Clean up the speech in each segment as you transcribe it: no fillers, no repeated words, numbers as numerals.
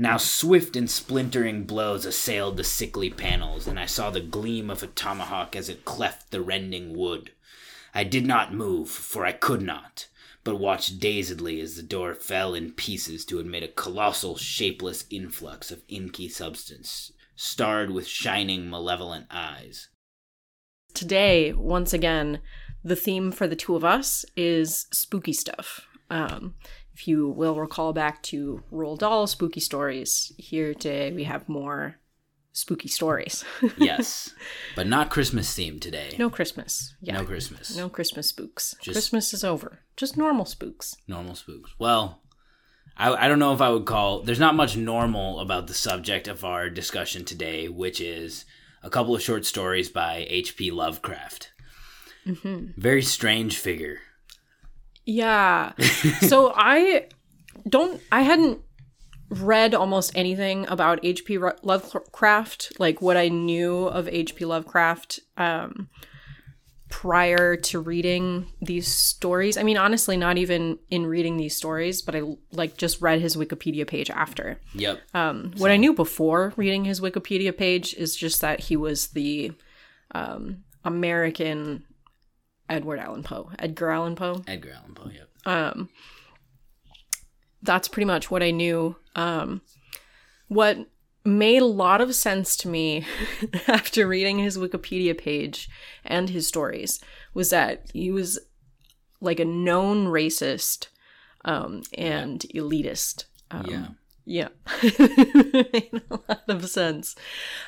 Now swift and splintering blows assailed the sickly panels, and I saw the gleam of a tomahawk as it cleft the rending wood. I did not move, for I could not, but watched dazedly as the door fell in pieces to admit a colossal, shapeless influx of inky substance, starred with shining, malevolent eyes. Today, once again, the theme for the two of us is spooky stuff. If you will recall back to Roald Dahl spooky stories, here today we have more spooky stories. Yes, but not Christmas themed today. No Christmas. Yeah. No Christmas. No Christmas spooks. Just Christmas is over. Just normal spooks. Normal spooks. Well, I don't know if I would call... There's not much normal about the subject of our discussion today, which is a couple of short stories by H.P. Lovecraft. Mm-hmm. Very strange figure. Yeah. So I hadn't read almost anything about H.P. Lovecraft, like what I knew of H.P. Lovecraft prior to reading these stories. I mean, honestly, not even in reading these stories, but I like just read his Wikipedia page after. Yep. What I knew before reading his Wikipedia page is just that he was the American Edgar Allan Poe. Edgar Allan Poe, yep. That's pretty much what I knew. What made a lot of sense to me after reading his Wikipedia page and his stories was that he was like a known racist and elitist. Yeah. It made a lot of sense.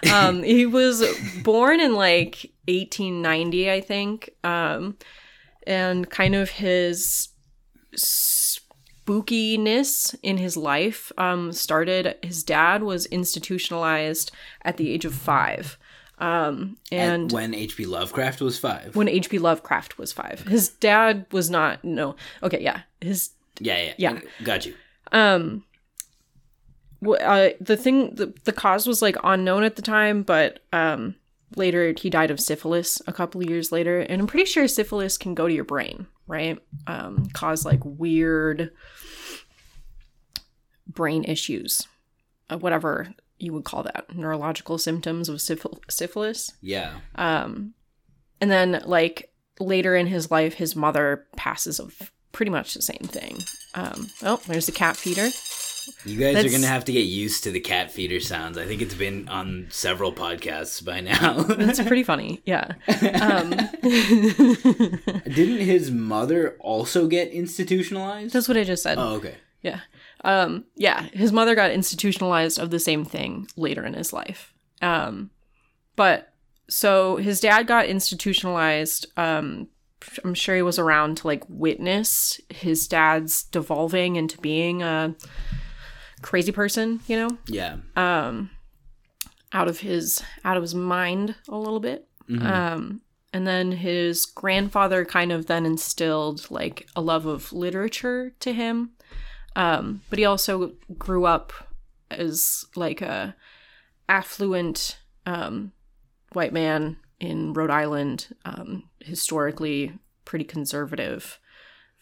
He was born in like 1890, I think. And kind of his spookiness in his life started. His dad was institutionalized at the age of 5. And when H.P. Lovecraft was 5. When H.P. Lovecraft was 5. Okay. His dad was not. No. Okay. Yeah. Yeah. Got you. The cause was like unknown at the time, but later he died of syphilis a couple of years later, and I'm pretty sure syphilis can go to your brain, right? Cause like weird brain issues, whatever you would call that, neurological symptoms of syphilis. Yeah. And then like later in his life, his mother passes of pretty much the same thing. Oh, there's the cat feeder. You guys are going to have to get used to the cat feeder sounds. I think it's been on several podcasts by now. That's pretty funny. Yeah. Didn't his mother also get institutionalized? That's what I just said. Oh, okay. Yeah. His mother got institutionalized of the same thing later in his life. So his dad got institutionalized. I'm sure he was around to like witness his dad's devolving into being a crazy person, you know? Yeah. Out of his mind a little bit. Mm-hmm. And then his grandfather kind of then instilled like a love of literature to him. But he also grew up as like a affluent white man in Rhode Island, historically pretty conservative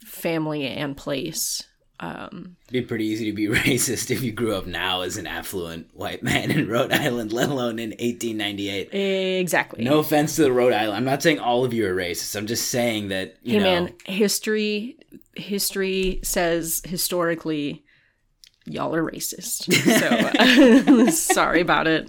family and place. It'd be pretty easy to be racist if you grew up now as an affluent white man in Rhode Island, let alone in 1898. Exactly. No offense to the Rhode Island. I'm not saying all of you are racist. I'm just saying that, history says historically y'all are racist. So sorry about it.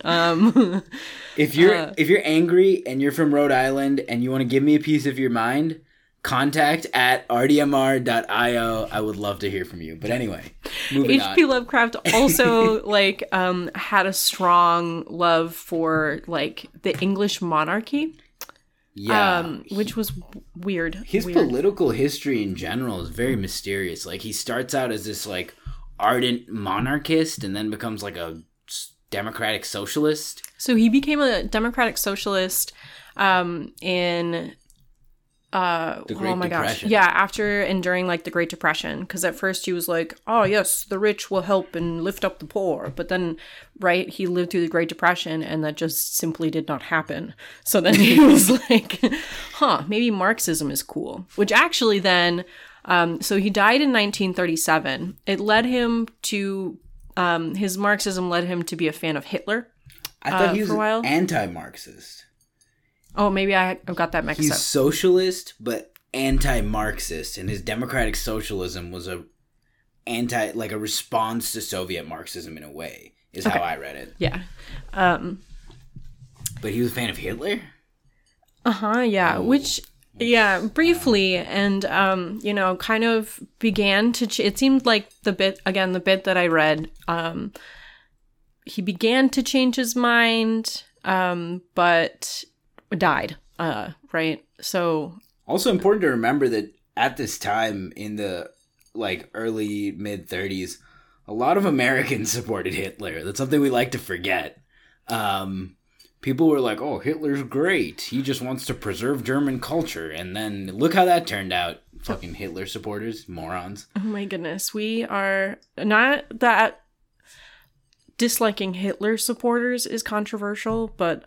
If you're angry and you're from Rhode Island and you want to give me a piece of your mind, contact at rdmr.io. I would love to hear from you. But anyway, H.P. Lovecraft also like had a strong love for like the English monarchy. Yeah. Which was weird. His political history in general is very mysterious. Like he starts out as this like ardent monarchist and then becomes like a democratic socialist. So he became a democratic socialist in the Great Depression. Gosh. Yeah, after and during like the Great Depression, because at first he was like, oh yes, the rich will help and lift up the poor, but then right he lived through the Great Depression and that just simply did not happen. So then he was like, maybe Marxism is cool, which actually then so he died in 1937. It led him to His Marxism led him to be a fan of Hitler. I thought he was an anti-Marxist. Oh, maybe I got that mixed up. He's socialist, but anti-Marxist, and his democratic socialism was a response to Soviet Marxism in a way, is how I read it. Yeah. But he was a fan of Hitler? Yeah. Oh. Briefly, and, kind of began to, it seemed like the bit that I read, he began to change his mind, but died, right? So. Also important to remember that at this time in the, early, mid-30s, a lot of Americans supported Hitler. That's something we like to forget. People were like, oh, Hitler's great. He just wants to preserve German culture. And then look how that turned out. Fucking Hitler supporters, morons. Oh my goodness. We are not that disliking Hitler supporters is controversial, but,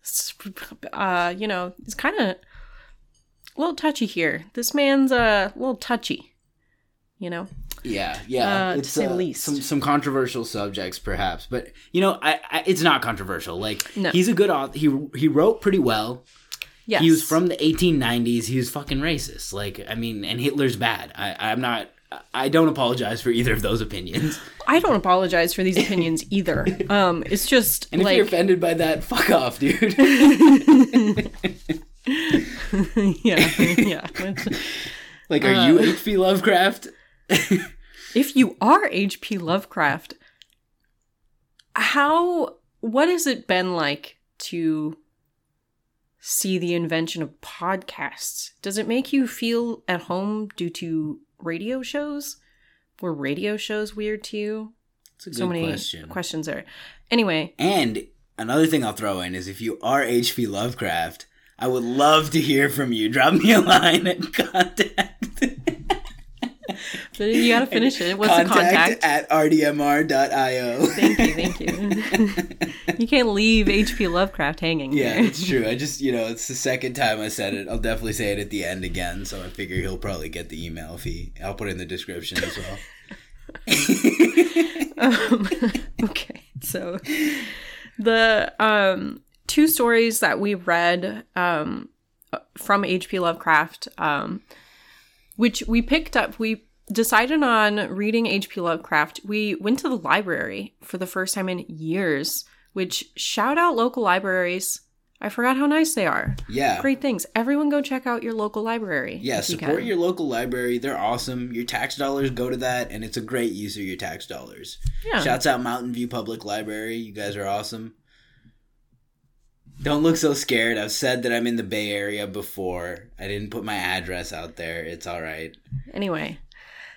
it's kind of a little touchy here. This man's a little touchy, Yeah. It's, to say the least. Some controversial subjects, perhaps. But, it's not controversial. No. He's a good author. He wrote pretty well. Yes. He was from the 1890s. He was fucking racist. And Hitler's bad. I don't apologize for either of those opinions. I don't apologize for these opinions either. It's just, and if you're offended by that, fuck off, dude. Yeah. Are you H.P. Lovecraft? If you are H.P. Lovecraft, what has it been like to see the invention of podcasts? Does it make you feel at home due to radio shows? Were radio shows weird to you? That's a good questions there. Anyway. And another thing I'll throw in is if you are H.P. Lovecraft, I would love to hear from you. Drop me a line and contact. You gotta finish it. What's the contact? At rdmr.io. Thank you. You can't leave H.P. Lovecraft hanging. Yeah, it's true. I just, it's the second time I said it. I'll definitely say it at the end again, so I figure he'll probably get the email I'll put it in the description as well. Okay, so the two stories that we read from H.P. Lovecraft, which we picked up, we decided on reading H.P. Lovecraft. We went to the library for the first time in years, which shout out local libraries. I forgot how nice they are. Yeah. Great things. Everyone go check out your local library. Yeah, support your local library. They're awesome. Your tax dollars go to that, and it's a great use of your tax dollars. Yeah. Shouts out Mountain View Public Library. You guys are awesome. Don't look so scared. I've said that I'm in the Bay Area before. I didn't put my address out there. It's all right. Anyway,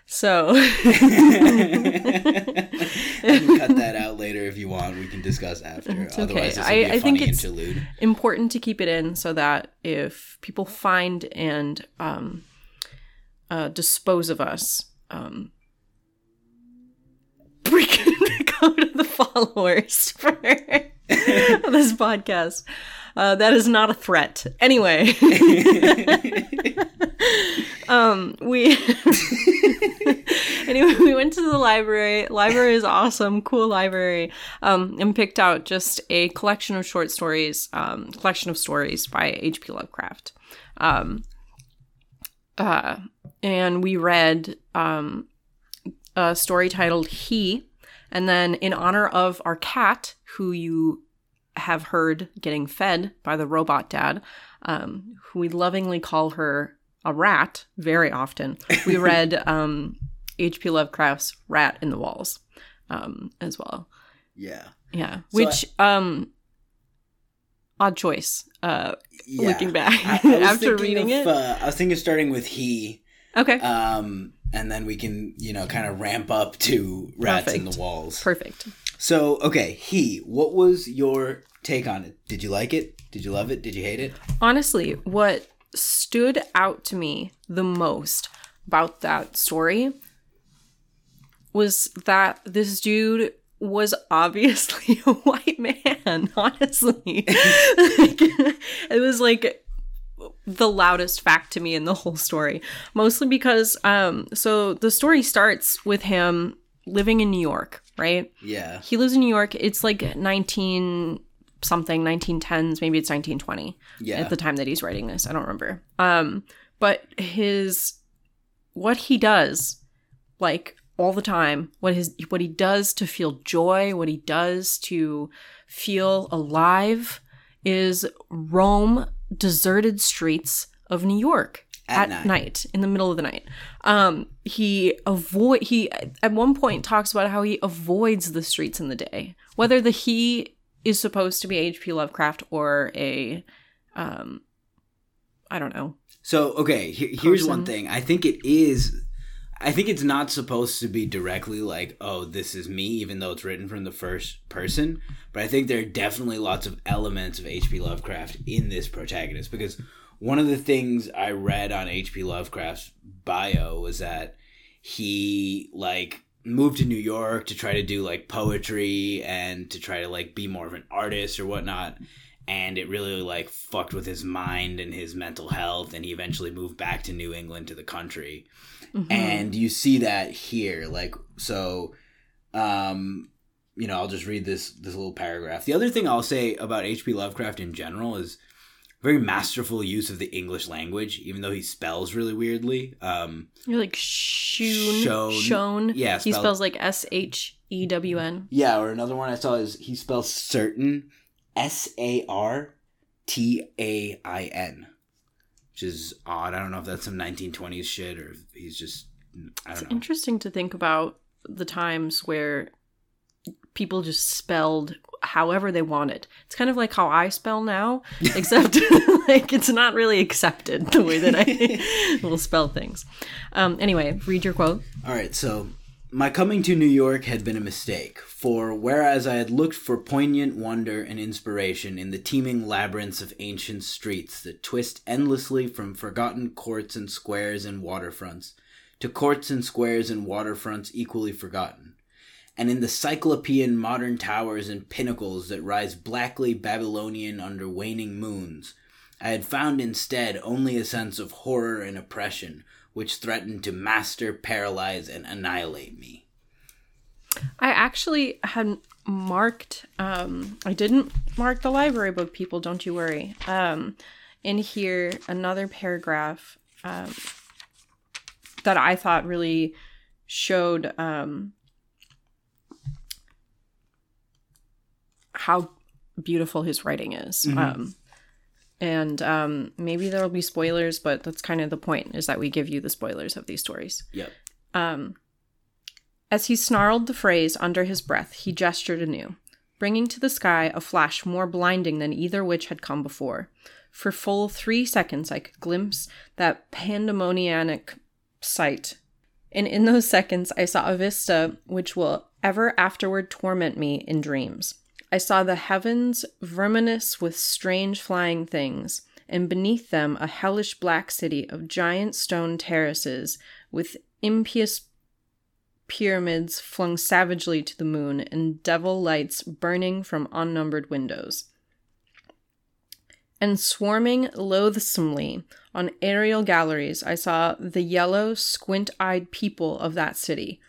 so. You can cut that out later if you want. We can discuss after. It's okay. Otherwise, this will be a funny interlude. I think it's important to keep it in so that if people find and dispose of us, we can go to the followers for this podcast. That is not a threat. Anyway. We went to the library. Library is awesome. Cool library. And picked out just a collection of short stories, by H.P. Lovecraft. And we read a story titled He, and then in honor of our cat, who you have heard getting fed by the robot dad, who we lovingly call her a rat very often, we read H.P. Lovecraft's Rat in the Walls as well. Yeah. Yeah. Which, odd choice, looking back after reading it. I was thinking of starting with He. Okay. And then we can, kind of ramp up to Rats in the Walls. Perfect. So, okay, He, what was your take on it? Did you like it? Did you love it? Did you hate it? Honestly, what stood out to me the most about that story was that this dude was obviously a white man, honestly. It was the loudest fact to me in the whole story, mostly because so the story starts with him living in New York right? Yeah. He lives in New York. It's like 1910s, maybe it's 1920 at the time that he's writing this. I don't remember. But what he does, like all the time, what he does to feel joy, what he does to feel alive is roam deserted streets of New York at night, in the middle of the night. He at one point talks about how he avoids the streets in the day, whether he is supposed to be H.P. Lovecraft or a, I don't know. So, okay, here's one thing. I think it's not supposed to be directly like, oh, this is me, even though it's written from the first person. But I think there are definitely lots of elements of H.P. Lovecraft in this protagonist. Because one of the things I read on H.P. Lovecraft's bio was that he, like, moved to New York to try to do, like, poetry and to try to, like, be more of an artist or whatnot. And it really, like, fucked with his mind and his mental health. And he eventually moved back to New England, to the country. Mm-hmm. And you see that here. Like, so, you know, I'll just read this little paragraph. The other thing I'll say about H.P. Lovecraft in general is very masterful use of the English language, even though he spells really weirdly. You're like shown. Yeah, he spells like S-H-E-W-N. Yeah, or another one I saw is he spells certain. S-A-R-T-A-I-N, which is odd. I don't know if that's some 1920s shit or if he's just, I don't know. It's interesting to think about the times where people just spelled however they wanted. It's kind of like how I spell now, except like it's not really accepted the way that I will spell things. Anyway, read your quote. All right, so... My coming to New York had been a mistake, for whereas I had looked for poignant wonder and inspiration in the teeming labyrinths of ancient streets that twist endlessly from forgotten courts and squares and waterfronts to courts and squares and waterfronts equally forgotten, and in the cyclopean modern towers and pinnacles that rise blackly Babylonian under waning moons, I had found instead only a sense of horror and oppression, which threatened to master, paralyze, and annihilate me. I actually had marked... I didn't mark the library book, people, don't you worry. In here, another paragraph that I thought really showed how beautiful his writing is. Mm-hmm. And maybe there will be spoilers, but that's kind of the point, is that we give you the spoilers of these stories. Yep. As he snarled the phrase under his breath, he gestured anew, bringing to the sky a flash more blinding than either which had come before. For full 3 seconds, I could glimpse that pandemoniac sight. And in those seconds, I saw a vista which will ever afterward torment me in dreams. I saw the heavens verminous with strange flying things, and beneath them a hellish black city of giant stone terraces with impious pyramids flung savagely to the moon and devil lights burning from unnumbered windows. And swarming loathsomely on aerial galleries, I saw the yellow, squint-eyed people of that city,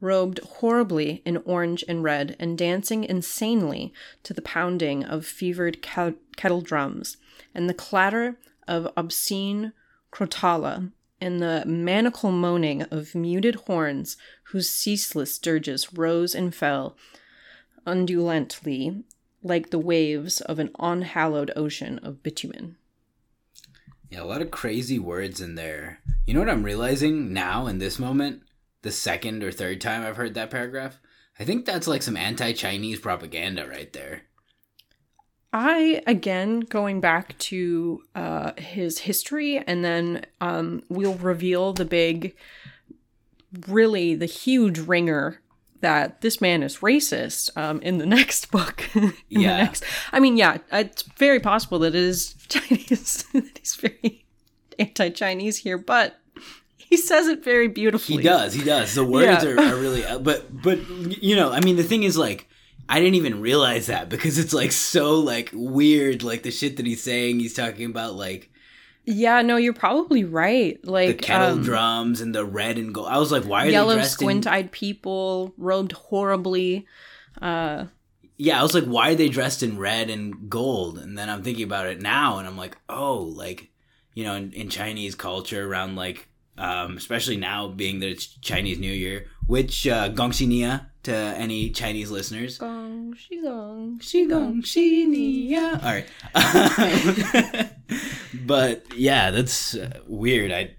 robed horribly in orange and red and dancing insanely to the pounding of fevered kettle drums and the clatter of obscene crotala and the manacle moaning of muted horns whose ceaseless dirges rose and fell undulantly like the waves of an unhallowed ocean of bitumen. Yeah, a lot of crazy words in there. You know what I'm realizing now in this moment? The second or third time I've heard that paragraph, I think that's like some anti-Chinese propaganda right there. Going back to his history, and then we'll reveal the huge ringer that this man is racist in the next book. It's very possible that it is Chinese, that he's very anti-Chinese here, but... He says it very beautifully. He does. The words are really... But, you know, I mean, the thing is, like, I didn't even realize that because it's, like, so, like, weird, like, the shit that he's saying. He's talking about, like, Yeah, no, you're probably right. Like the kettle drums and the red and gold. I was like, why are they dressed in yellow squint-eyed people robed horribly? Yeah, I was like, why are they dressed in red and gold? And then I'm thinking about it now, and I'm like, oh, like, you know, in Chinese culture around like, especially now being that it's Chinese New Year, which Gongxinia to any Chinese listeners. Gong shi gong shi gong shi nia. All right. But yeah, that's weird.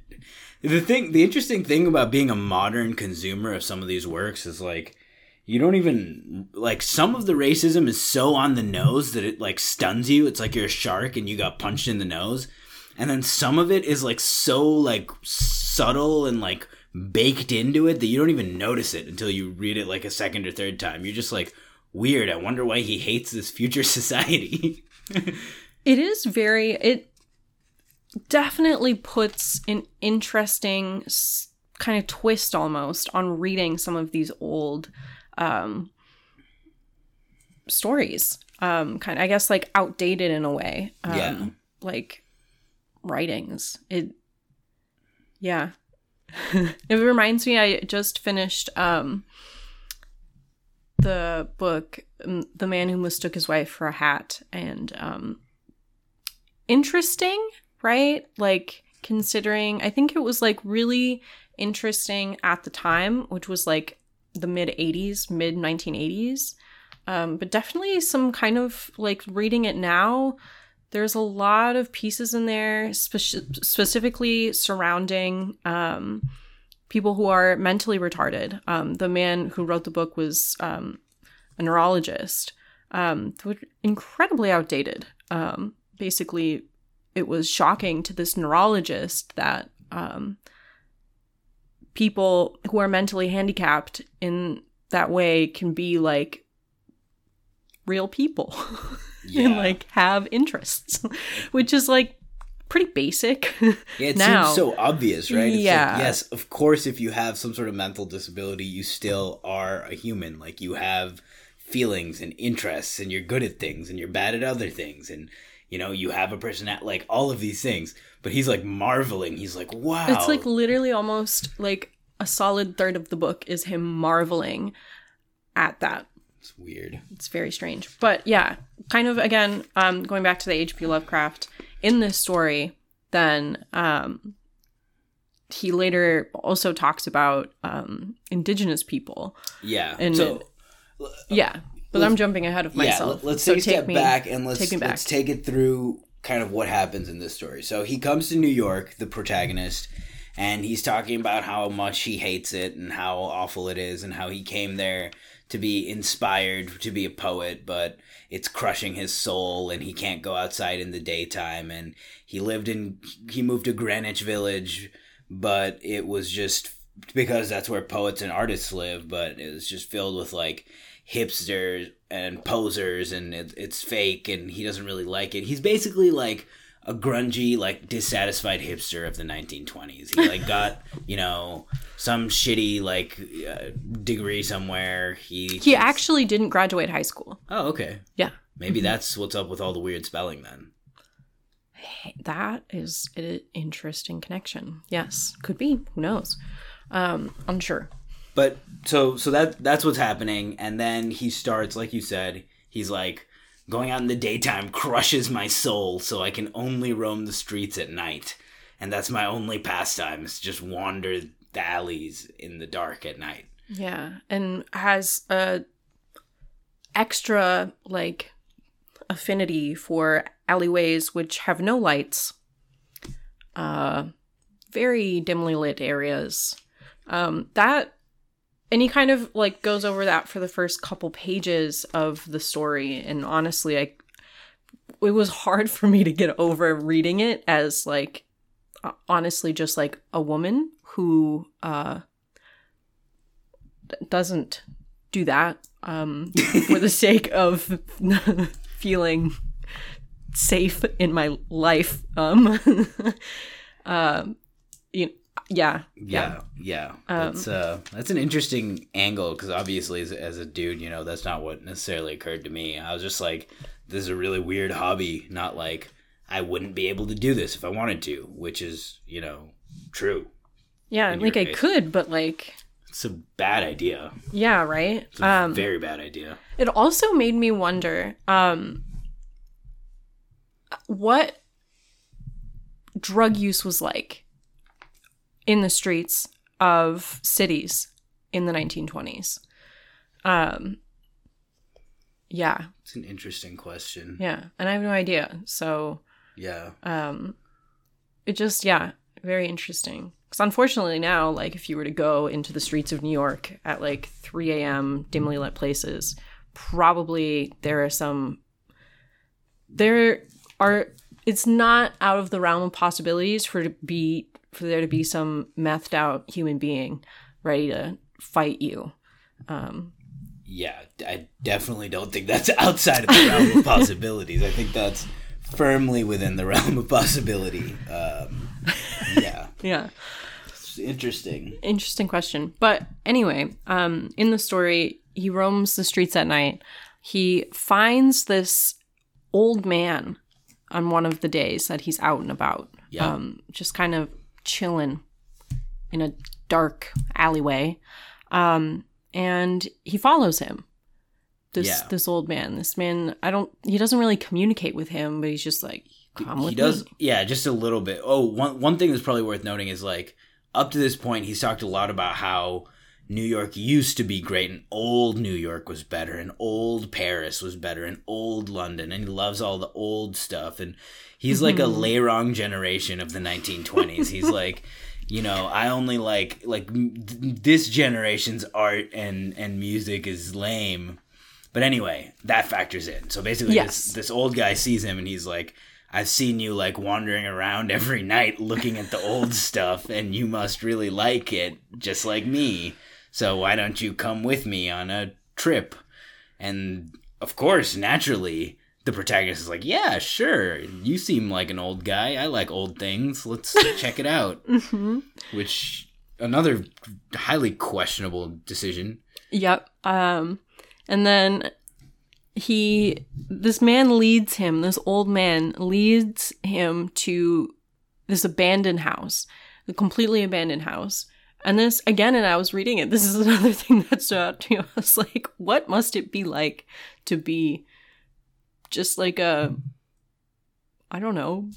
The interesting thing about being a modern consumer of some of these works is like, you don't even, like, some of the racism is so on the nose that it like stuns you. It's like you're a shark and you got punched in the nose. And then some of it is like so like subtle and like baked into it that you don't even notice it until you read it like a second or third time. You're just like, weird, I wonder why he hates this future society. It definitely puts an interesting kind of twist almost on reading some of these old stories. Kind of, I guess, like outdated in a way. Yeah. Like writings. Yeah. It reminds me, I just finished the book, The Man Who Mistook His Wife for a Hat, and interesting, right? Like, considering, I think it was like really interesting at the time, which was like the mid 1980s, but definitely some kind of like reading it now, there's a lot of pieces in there specifically surrounding people who are mentally retarded. The man who wrote the book was a neurologist, incredibly outdated. Basically, it was shocking to this neurologist that people who are mentally handicapped in that way can be like real people. Yeah. And like have interests, which is like pretty basic. Yeah, it seems so obvious, right? It's yeah. Like, yes, of course, if you have some sort of mental disability, you still are a human. Like, you have feelings and interests, and you're good at things, and you're bad at other things, and you know, you have a personality, like all of these things. But he's like marveling. He's like, wow. It's like literally almost like a solid third of the book is him marveling at that. It's weird. It's very strange. But yeah, kind of, again, going back to the H.P. Lovecraft in this story, then he later also talks about indigenous people. Yeah. And so, yeah. But I'm jumping ahead of myself. Yeah, let's take a step back and let's take it through kind of what happens in this story. So he comes to New York, the protagonist, and he's talking about how much he hates it and how awful it is and how he came there to be inspired to be a poet, but it's crushing his soul and he can't go outside in the daytime. And he moved to Greenwich Village, but it was just because that's where poets and artists live, but it was just filled with like hipsters and posers, and it's fake, and he doesn't really like it. He's basically like a grungy, like dissatisfied hipster of the 1920s. He like got, you know, some shitty like degree somewhere. He actually didn't graduate high school. Oh, okay. Yeah. Maybe that's what's up with all the weird spelling then. That is an interesting connection. Yes, could be. Who knows? Unsure. But so that's what's happening, and then he starts, like you said, he's like, going out in the daytime crushes my soul, so I can only roam the streets at night, and that's my only pastime, is just wander the alleys in the dark at night. Yeah, and has a extra like affinity for alleyways which have no lights, very dimly lit areas. That, and he kind of like goes over that for the first couple pages of the story. And honestly, it was hard for me to get over reading it as like, honestly, just like a woman who doesn't do that for the sake of feeling safe in my life. You know. Yeah. That's an interesting angle, because obviously as a dude, you know, that's not what necessarily occurred to me. I was just like, this is a really weird hobby, not like I wouldn't be able to do this if I wanted to, which is, you know, true. Yeah, like I could, but like... It's a bad idea. Yeah, right? It's a very bad idea. It also made me wonder, what drug use was like in the streets of cities in the 1920s. Yeah. It's an interesting question. Yeah, and I have no idea, so... Yeah. It just, yeah, very interesting. Because unfortunately now, like, if you were to go into the streets of New York at, like, 3 a.m. dimly lit places, probably it's not out of the realm of possibilities for there to be some methed out human being ready to fight you. Yeah, I definitely don't think that's outside of the realm of possibilities. I think that's firmly within the realm of possibility. Yeah. Yeah. Interesting question. But anyway, in the story, he roams the streets at night. He finds this old man on one of the days that he's out and about. Yeah. Just kind of chilling in a dark alleyway. And he follows him. This old man. This man, he doesn't really communicate with him, but he's just like, he does. Yeah, just a little bit. Oh, one thing that's probably worth noting is, like, up to this point, he's talked a lot about how New York used to be great and old New York was better and old Paris was better and old London, and he loves all the old stuff. And he's like a Laurent generation of the 1920s. He's like, you know, I only like this generation's art and music is lame. But anyway, that factors in. So basically, yes. This old guy sees him and he's like, I've seen you, like, wandering around every night looking at the old stuff, and you must really like it, just like me. So why don't you come with me on a trip? And, of course, naturally, the protagonist is like, yeah, sure. You seem like an old guy. I like old things. Let's check it out. Mm-hmm. Which, another highly questionable decision. Yep. And then this old man leads him to this abandoned house, a completely abandoned house. And this, again, and I was reading it, this is another thing that stood out to me. I was like, what must it be like to be just like a, I don't know,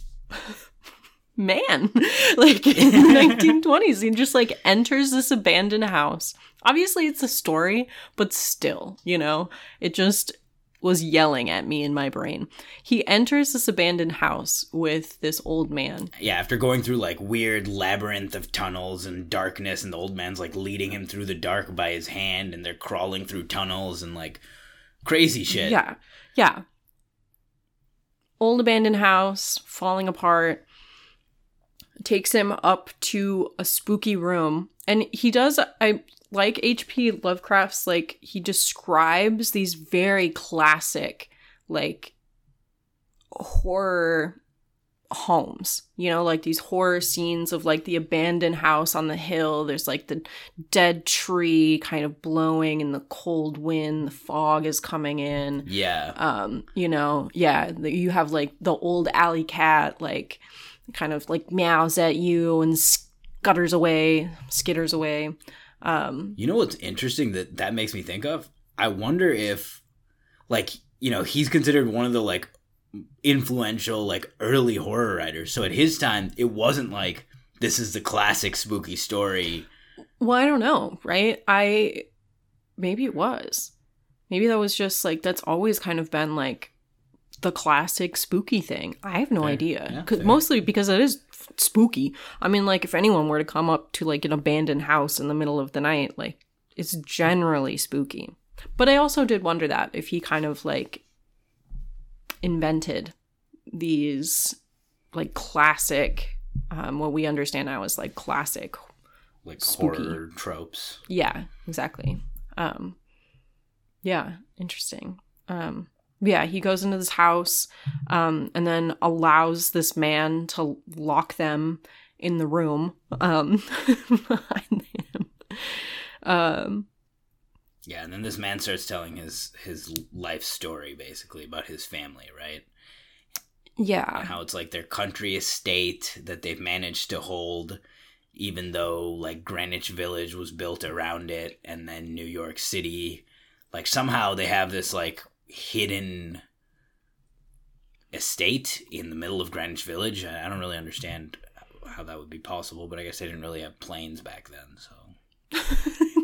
man, like in the 1920s, he just like enters this abandoned house. Obviously it's a story, but still, you know, it just was yelling at me in my brain. He enters this abandoned house with this old man. Yeah, after going through like weird labyrinth of tunnels and darkness, and the old man's like leading him through the dark by his hand, and they're crawling through tunnels and like crazy shit. Yeah. Yeah. Old abandoned house, falling apart. Takes him up to a spooky room, and he does, I like H.P. Lovecraft's, like, he describes these very classic, like, horror homes, you know, like these horror scenes of like the abandoned house on the hill. There's like the dead tree kind of blowing in the cold wind, the fog is coming in. Yeah. You know, yeah, you have like the old alley cat, like, kind of like meows at you and skitters away. You know what's interesting that makes me think of? I wonder if, like, you know, he's considered one of the like influential like early horror writers. So at his time, it wasn't like this is the classic spooky story. Well, I don't know, right? Maybe it was. Maybe that was just like, that's always kind of been like the classic spooky thing. I have no idea. Yeah, mostly because it is spooky. I mean, like, if anyone were to come up to, like, an abandoned house in the middle of the night, like, it's generally spooky. But I also did wonder that, if he kind of, like, invented these, like, classic, what we understand now as, like, classic like spooky horror tropes. Yeah, exactly. Yeah, interesting. Yeah, he goes into this house and then allows this man to lock them in the room behind him. Yeah, and then this man starts telling his life story, basically, about his family, right? Yeah. And how it's like their country estate that they've managed to hold, even though like Greenwich Village was built around it, and then New York City. Like somehow they have this like hidden estate in the middle of Greenwich Village. I don't really understand how that would be possible, but I guess they didn't really have planes back then, so.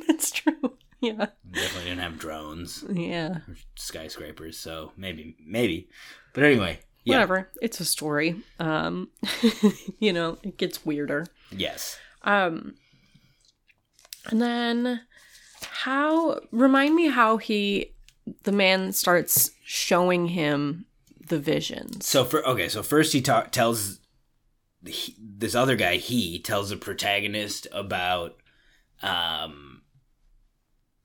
That's true. Yeah. Definitely didn't have drones. Yeah. Or skyscrapers, so maybe. But anyway. Yeah. Whatever. It's a story. You know, it gets weirder. Yes. And then the man starts showing him the visions. So first he tells this other guy, he tells the protagonist about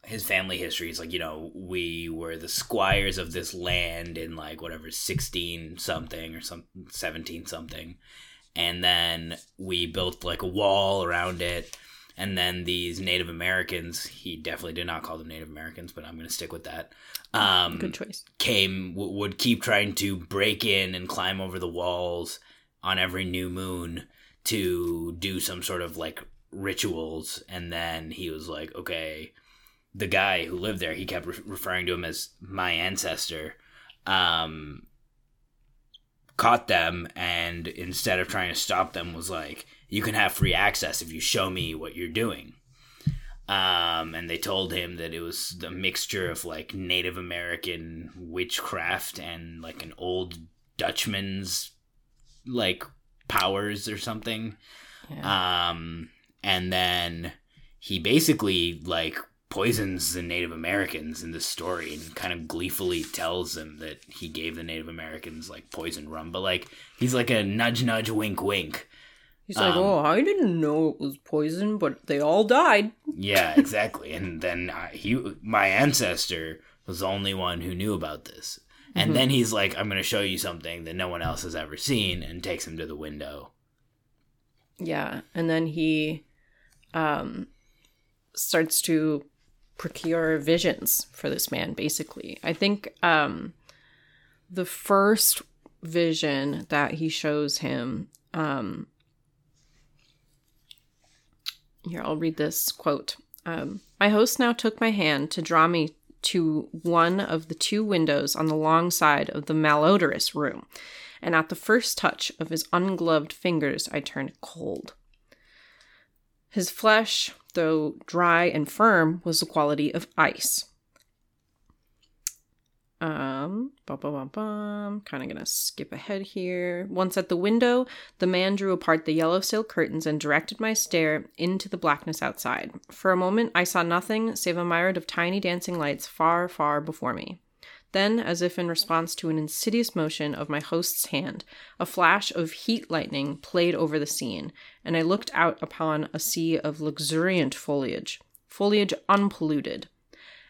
his family history. It's like, you know, we were the squires of this land in like whatever 16 something or some 17 something, and then we built like a wall around it. And then these Native Americans, he definitely did not call them Native Americans, but I'm going to stick with that. Good choice. Would keep trying to break in and climb over the walls on every new moon to do some sort of like rituals. And then he was like, okay, the guy who lived there, he kept referring to him as my ancestor, caught them, and instead of trying to stop them was like, you can have free access if you show me what you're doing. And they told him that it was the mixture of like Native American witchcraft and like an old Dutchman's like powers or something. Yeah. And then he basically like poisons the Native Americans in this story and kind of gleefully tells them that he gave the Native Americans like poison rum. But like, he's like a nudge, nudge, wink, wink. He's like, I didn't know it was poison, but they all died. Yeah, exactly. And then my ancestor was the only one who knew about this. And then he's like, I'm going to show you something that no one else has ever seen, and takes him to the window. Yeah, and then he starts to procure visions for this man, basically. I think the first vision that he shows him... Here, I'll read this quote. My host now took my hand to draw me to one of the two windows on the long side of the malodorous room, and at the first touch of his ungloved fingers, I turned cold. His flesh, though dry and firm, was the quality of ice. Kind of going to skip ahead here. Once at the window, the man drew apart the yellow silk curtains and directed my stare into the blackness outside. For a moment, I saw nothing save a myriad of tiny dancing lights far, far before me. Then, as if in response to an insidious motion of my host's hand, a flash of heat lightning played over the scene, and I looked out upon a sea of luxuriant foliage unpolluted.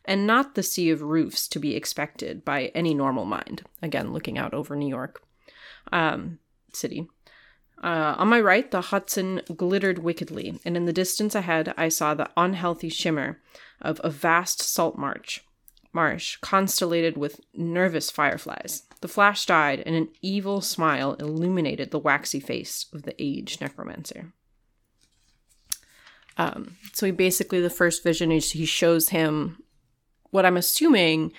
And not the sea of roofs to be expected by any normal mind. Again, looking out over New York City. On my right, the Hudson glittered wickedly, and in the distance ahead, I saw the unhealthy shimmer of a vast salt marsh constellated with nervous fireflies. The flash died, and an evil smile illuminated the waxy face of the aged necromancer. So he basically, the first vision is he shows him what I'm assuming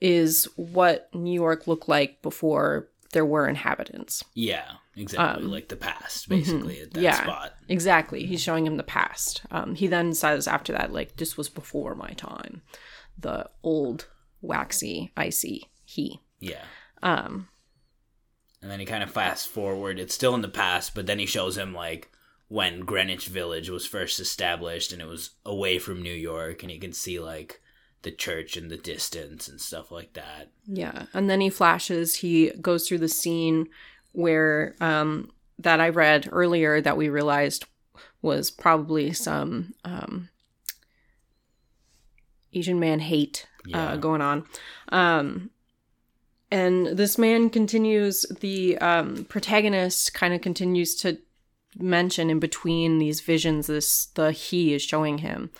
is what New York looked like before there were inhabitants. Yeah, exactly. Like the past, basically, at that spot. Exactly. He's showing him the past. He then says after that, like, this was before my time. The old, waxy, icy he. Yeah. And then he kind of fast forward. It's still in the past, but then he shows him, like, when Greenwich Village was first established and it was away from New York, and you can see, like, the church in the distance and stuff like that. Yeah. And then he goes through the scene where that I read earlier that we realized was probably some Asian man hate going on. And this man continues, the protagonist kind of continues to mention in between these visions the he is showing him.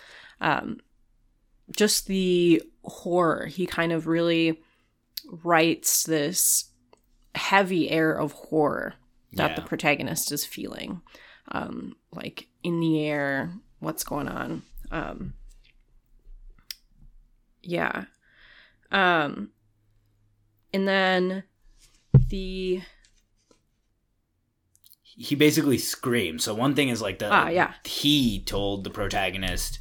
Just the horror. He kind of really writes this heavy air of horror that the protagonist is feeling. Like, in the air, what's going on? And then the... He basically screams. So one thing is like he told the protagonist,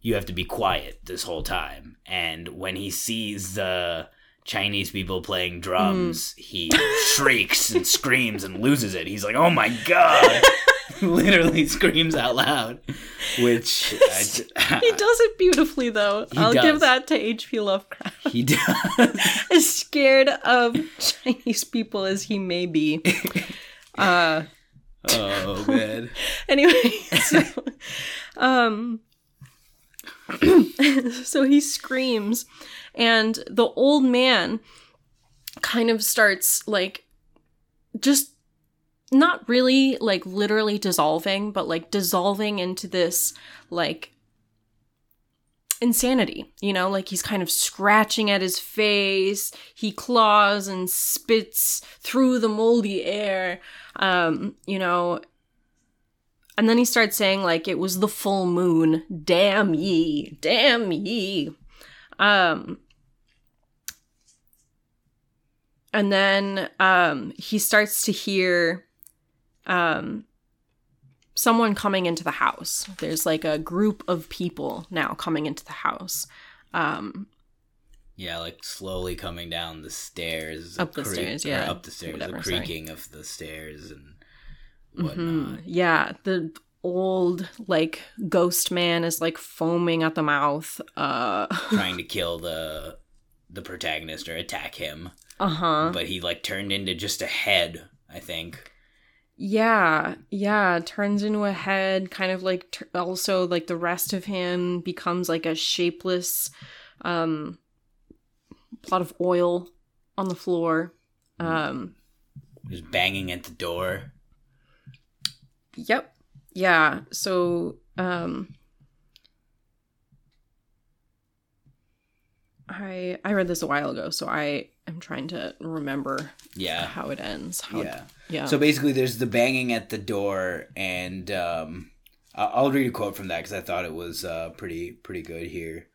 you have to be quiet this whole time. And when he sees the Chinese people playing drums, he shrieks and screams and loses it. He's like, oh my God. Literally screams out loud, which he does it beautifully, though. I'll give that to H.P. Lovecraft. He does. As scared of Chinese people as he may be. Oh man. Anyway, so so he screams, and the old man kind of starts like just not really like literally dissolving, but like dissolving into this like insanity, you know, like he's kind of scratching at his face. He claws and spits through the moldy air, you know. And then he starts saying like, it was the full moon. Damn ye. Damn ye. And then he starts to hear someone coming into the house. There's like a group of people now coming into the house. Like slowly coming down the stairs. Up the stairs. Whatever, the creaking of the stairs and whatnot. Mm-hmm. Yeah, the old like ghost man is like foaming at the mouth. Trying to kill the protagonist or attack him. Uh-huh. But he like turned into just a head, I think. Yeah, turns into a head, kind of like also like the rest of him becomes like a shapeless plot of oil on the floor. Just banging at the door. Yep. Yeah, so I read this a while ago, so I am trying to remember how it ends. So basically there's the banging at the door, and I'll read a quote from that because I thought it was pretty good here.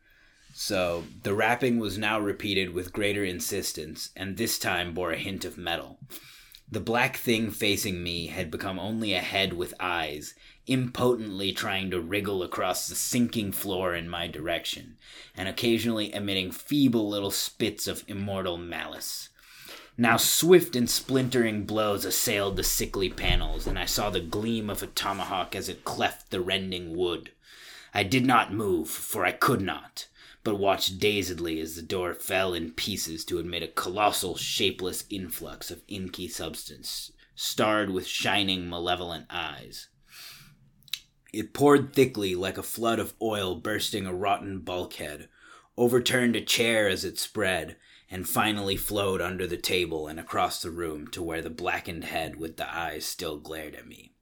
So, the rapping was now repeated with greater insistence, and this time bore a hint of metal. The black thing facing me had become only a head with eyes, impotently trying to wriggle across the sinking floor in my direction, and occasionally emitting feeble little spits of immortal malice. Now swift and splintering blows assailed the sickly panels, and I saw the gleam of a tomahawk as it cleft the rending wood. I did not move, for I could not, but watched dazedly as the door fell in pieces to admit a colossal, shapeless influx of inky substance, starred with shining, malevolent eyes. It poured thickly like a flood of oil bursting a rotten bulkhead, overturned a chair as it spread, and finally flowed under the table and across the room to where the blackened head with the eyes still glared at me.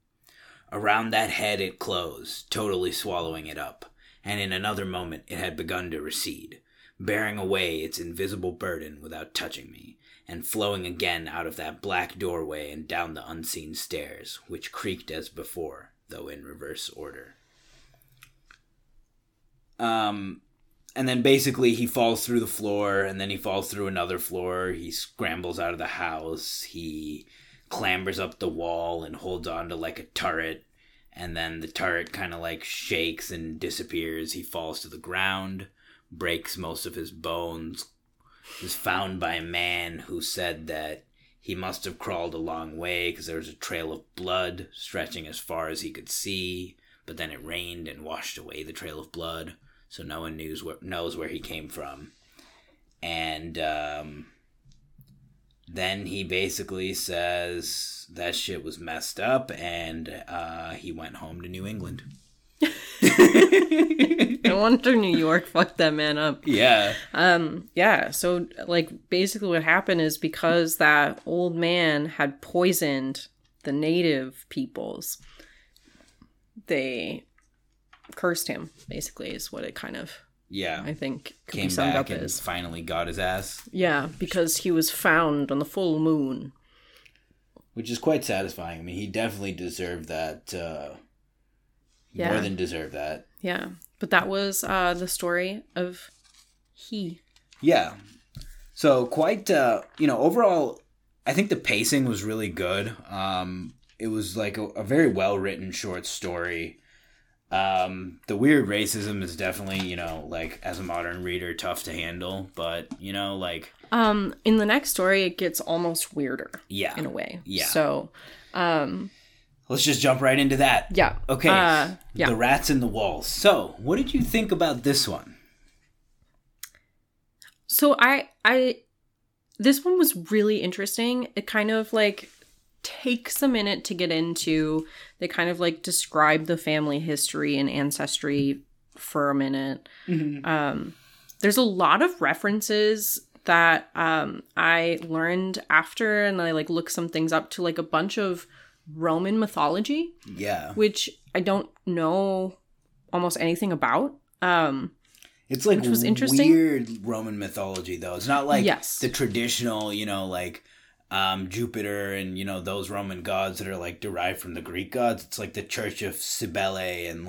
Around that head it closed, totally swallowing it up, and in another moment it had begun to recede, bearing away its invisible burden without touching me, and flowing again out of that black doorway and down the unseen stairs, which creaked as before, though in reverse order. And then basically he falls through the floor, and then he falls through another floor. He scrambles out of the house. He clambers up the wall and holds on to like a turret. And then the turret kind of like shakes and disappears. He falls to the ground, breaks most of his bones, is found by a man who said that he must have crawled a long way because there was a trail of blood stretching as far as he could see. But then it rained and washed away the trail of blood. So no one knows where he came from. And then he basically says that shit was messed up, and he went home to New England. No wonder New York fucked that man up. Yeah. So, like, basically what happened is because that old man had poisoned the native peoples, they... cursed him, basically, is what it kind of Yeah. I think could came be summed back up and as. Finally got his ass. Yeah, because he was found on the full moon. Which is quite satisfying. I mean, he definitely deserved that. More than deserved that. Yeah. But that was the story of he. Yeah. So quite, overall, I think the pacing was really good. It was like a very well-written short story. The weird racism is definitely, as a modern reader, tough to handle. But, in the next story, it gets almost weirder. Yeah. In a way. Yeah. So, let's just jump right into that. Yeah. Okay. The rats in the walls. So, what did you think about this one? So, this one was really interesting. It kind of, takes a minute to get into. They kind of describe the family history and ancestry for a minute. Mm-hmm. There's a lot of references that I learned after, and I looked some things up to a bunch of Roman mythology. Yeah, which I don't know almost anything about. It's which was interesting. Weird Roman mythology though. It's not the traditional, Jupiter and, those Roman gods that are, derived from the Greek gods. It's, the Church of Cybele and,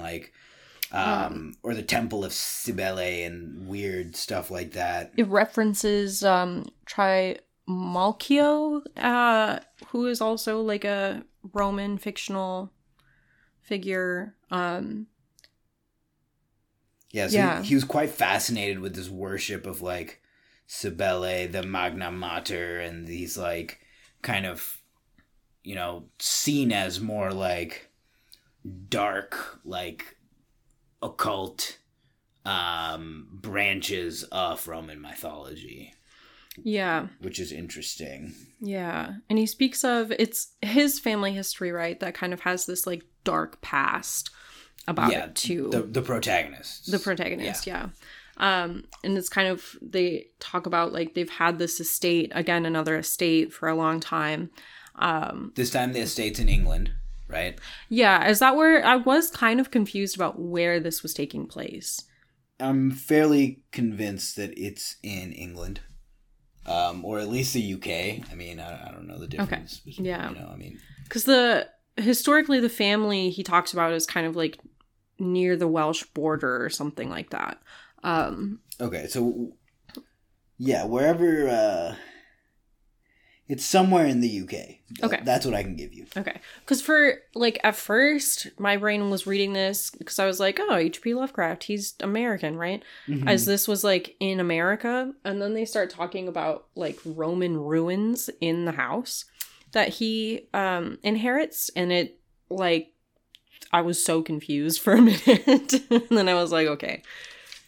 or the Temple of Cybele and weird stuff like that. It references Trimalchio, who is also, a Roman fictional figure. He was quite fascinated with this worship of, Cybele, the Magna Mater, and these seen as more dark, occult branches of Roman mythology. Yeah. Which is interesting. Yeah. And he speaks of, it's his family history, right? That kind of has this dark past about it too. The protagonist. The protagonist, yeah. And it's kind of, they talk about they've had this estate, again, another estate for a long time. This time the estate's in England, right? Yeah. Is that where, I was kind of confused about where this was taking place. I'm fairly convinced that it's in England, or at least the UK. I mean, I don't know the difference. Okay. Yeah. Because historically the family he talks about is kind of near the Welsh border or something like that. Okay, so yeah, wherever it's somewhere in the UK. Okay, that's what I can give you. Okay, because for at first my brain was reading this because I was oh, H.P. Lovecraft, he's American, right? Mm-hmm. As this was in America, and then they start talking about Roman ruins in the house that he inherits, and it I was so confused for a minute, and then I was okay.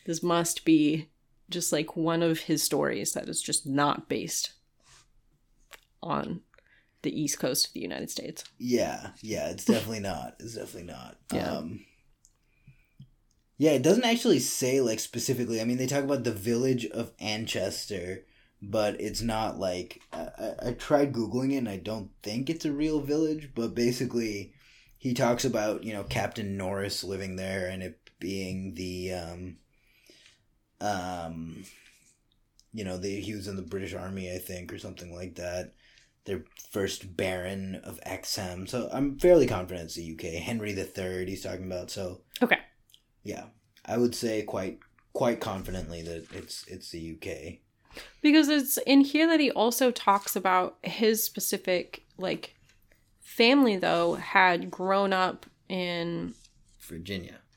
This must be just, one of his stories that is just not based on the East Coast of the United States. Yeah, it's definitely not. It's definitely not. Yeah. It doesn't actually say, specifically. I mean, they talk about the village of Anchester, but it's not, I tried Googling it, and I don't think it's a real village, but basically he talks about, Captain Norris living there and it being the... he was in the British Army, I think, or something like that. Their first Baron of Exham. So I'm fairly confident it's the UK. Henry III he's talking about. So okay, yeah, I would say quite confidently that it's the UK, because it's in here that he also talks about his specific family though had grown up in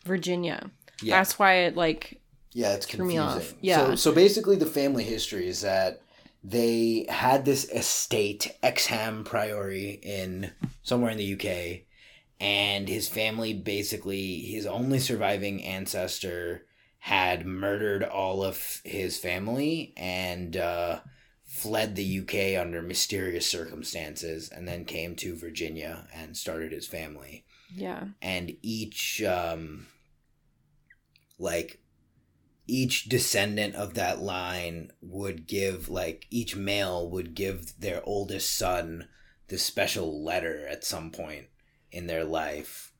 Virginia. Yeah. That's why it yeah, it's confusing. Yeah. So basically the family history is that they had this estate, Exham Priory, in somewhere in the UK, and his family, basically his only surviving ancestor, had murdered all of his family and fled the UK under mysterious circumstances, and then came to Virginia and started his family. Yeah. And each descendant of that line would give, each male would give their oldest son this special letter at some point in their life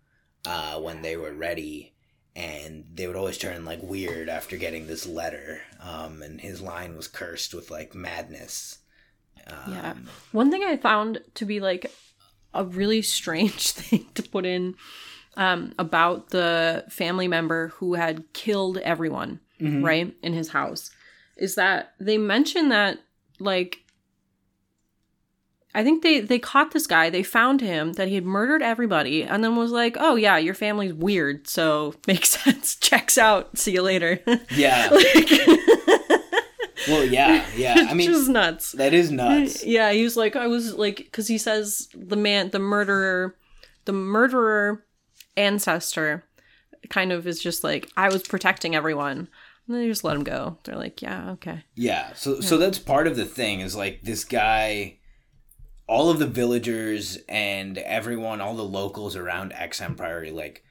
when they were ready. and they would always turn like weird after getting this letter. And his line was cursed with like madness. Yeah. One thing I found to be like a really strange thing to put in about the family member who had killed everyone, mm-hmm. right, in his house, is that they mentioned that, like, I think they caught this guy, they found him, that he had murdered everybody, and then was like, oh yeah, your family's weird, so makes sense, checks out, see you later. Yeah. Like, well, yeah. I mean, just nuts. That is nuts. Yeah, he was like, I was like, because he says the murderer ancestor kind of is just like, I was protecting everyone. And then they just let him go. They're like, yeah, okay. Yeah. So that's part of the thing is like this guy, all of the villagers and everyone, all the locals around Exham Priory, like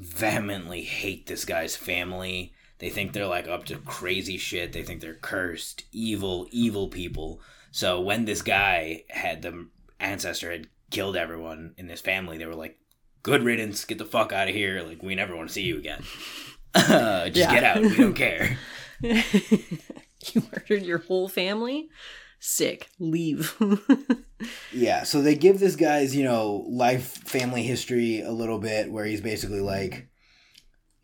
vehemently hate this guy's family. They think they're like up to crazy shit. They think they're cursed, evil people. So when this guy had the ancestor had killed everyone in this family, they were like, good riddance, get the fuck out of here. Like, we never want to see you again. Get out. We don't care. You murdered your whole family? Sick. Leave. Yeah. So they give this guy's, you know, life, family history a little bit where he's basically like,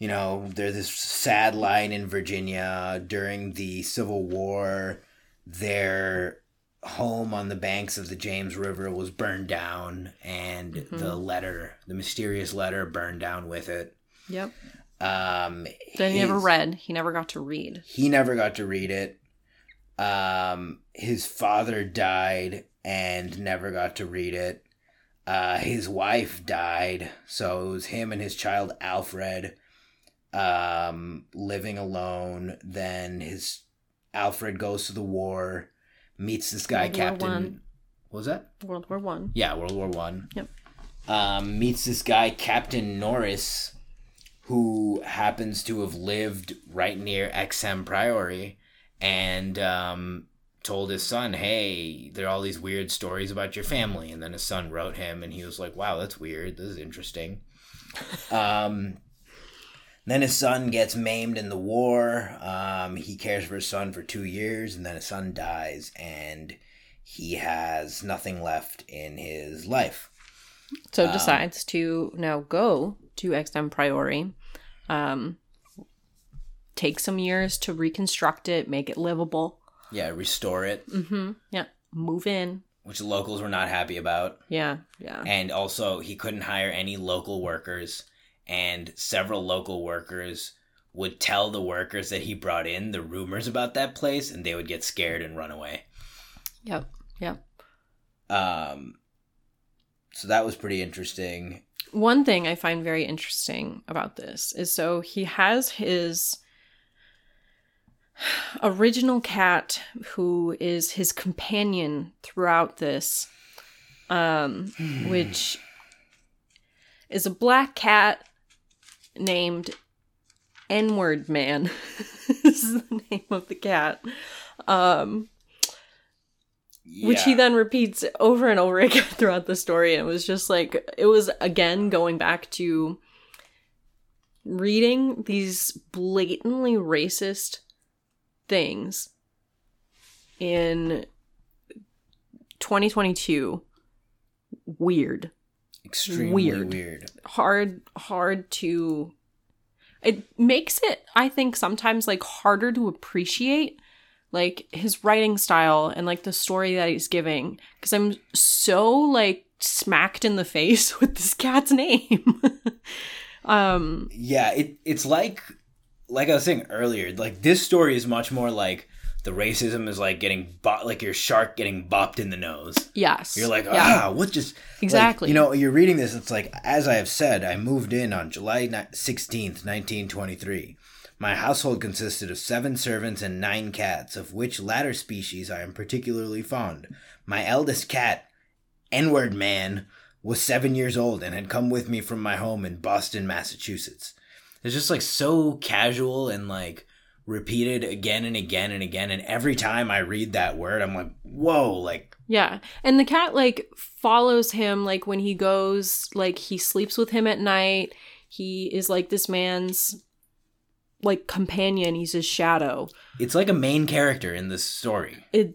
you know, there's this sad line in Virginia during the Civil War. Their home on the banks of the James River was burned down, and mm-hmm. the mysterious letter, burned down with it. Yep. That he never read. He never got to read. He never got to read it. His father died and never got to read it. His wife died, so it was him and his child Alfred. Living alone. Then his Alfred goes to the war, meets this guy, Captain. What was that? World War I. Yeah, World War I. Yep. Meets this guy, Captain Norris, who happens to have lived right near Exham Priory, and told his son, "Hey, there are all these weird stories about your family." And then his son wrote him, and he was like, "Wow, that's weird. This is interesting." Then his son gets maimed in the war. He cares for his son for 2 years, and then his son dies, and he has nothing left in his life. So decides to now go to Exham Priory, take some years to reconstruct it, make it livable. Yeah, restore it. Mm-hmm. Yeah, move in. Which the locals were not happy about. Yeah, yeah. And also, he couldn't hire any local workers. And several local workers would tell the workers that he brought in the rumors about that place, and they would get scared and run away. Yep. So that was pretty interesting. One thing I find very interesting about this is, so he has his original cat, who is his companion throughout this, which is a black cat named N-Word Man. This is the name of the cat. Yeah. Which he then repeats over and over again throughout the story. And it was just like, it was again going back to reading these blatantly racist things in 2022. Weird. Extremely weird. Hard to... It makes it, I think, sometimes, like, harder to appreciate, like, his writing style and, like, the story that he's giving. Because I'm so, like, smacked in the face with this cat's name. Yeah, it's like I was saying earlier, like, this story is much more, like, the racism is like getting like your shark getting bopped in the nose. Yes. You're like, what just... Exactly. Like, you know, you're reading this, it's like, as I have said, I moved in on July 16th, 1923. My household consisted of 7 servants and 9 cats, of which latter species I am particularly fond. My eldest cat, N-Word Man, was 7 years old and had come with me from my home in Boston, Massachusetts. It's just like so casual and like... repeated again and again and again, and every time I read that word I'm like, whoa, like, yeah. And the cat like follows him, like when he goes, like he sleeps with him at night, He is like this man's like companion. He's his shadow. It's like a main character in this story. It's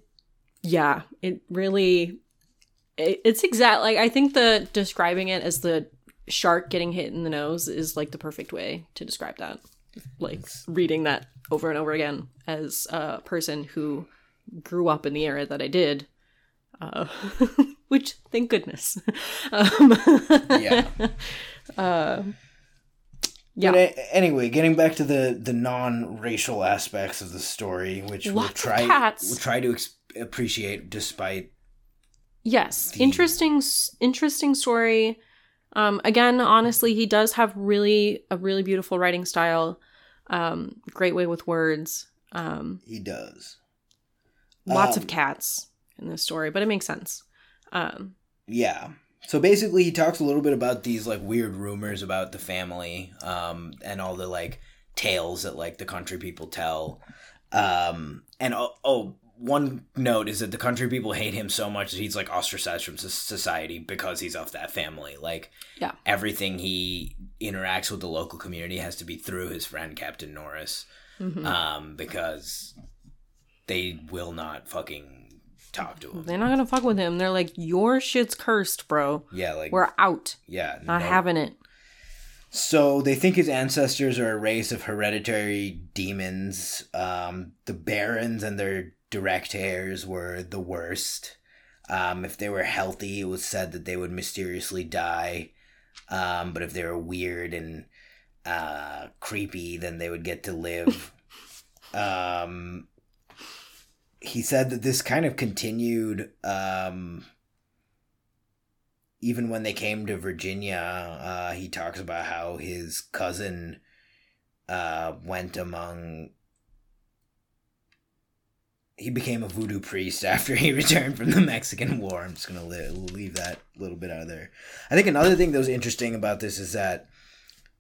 exact. Like, I think the describing it as the shark getting hit in the nose is like the perfect way to describe that. Like reading that over and over again as a person who grew up in the era that I did, which thank goodness. But anyway, getting back to the non-racial aspects of the story, which we'll try to appreciate despite. Yes, interesting story. Again, honestly, he does have a really beautiful writing style. Great way with words. He does. Lots of cats in this story, but it makes sense. Yeah. So basically, he talks a little bit about these like weird rumors about the family, and all the like tales that like the country people tell. One note is that the country people hate him so much that he's like ostracized from society because he's of that family. Like, yeah. Everything he interacts with the local community has to be through his friend Captain Norris, because they will not fucking talk to him. They're not gonna fuck with him. They're like, your shit's cursed, bro. Yeah, like we're out. Yeah, having it. So they think his ancestors are a race of hereditary demons. The barons and their direct heirs were the worst. If they were healthy, it was said that they would mysteriously die. But if they were weird and creepy, then they would get to live. He said that this kind of continued even when they came to Virginia. He talks about how his cousin went among... He became a voodoo priest after he returned from the Mexican War. I'm just going to leave that little bit out of there. I think another thing that was interesting about this is that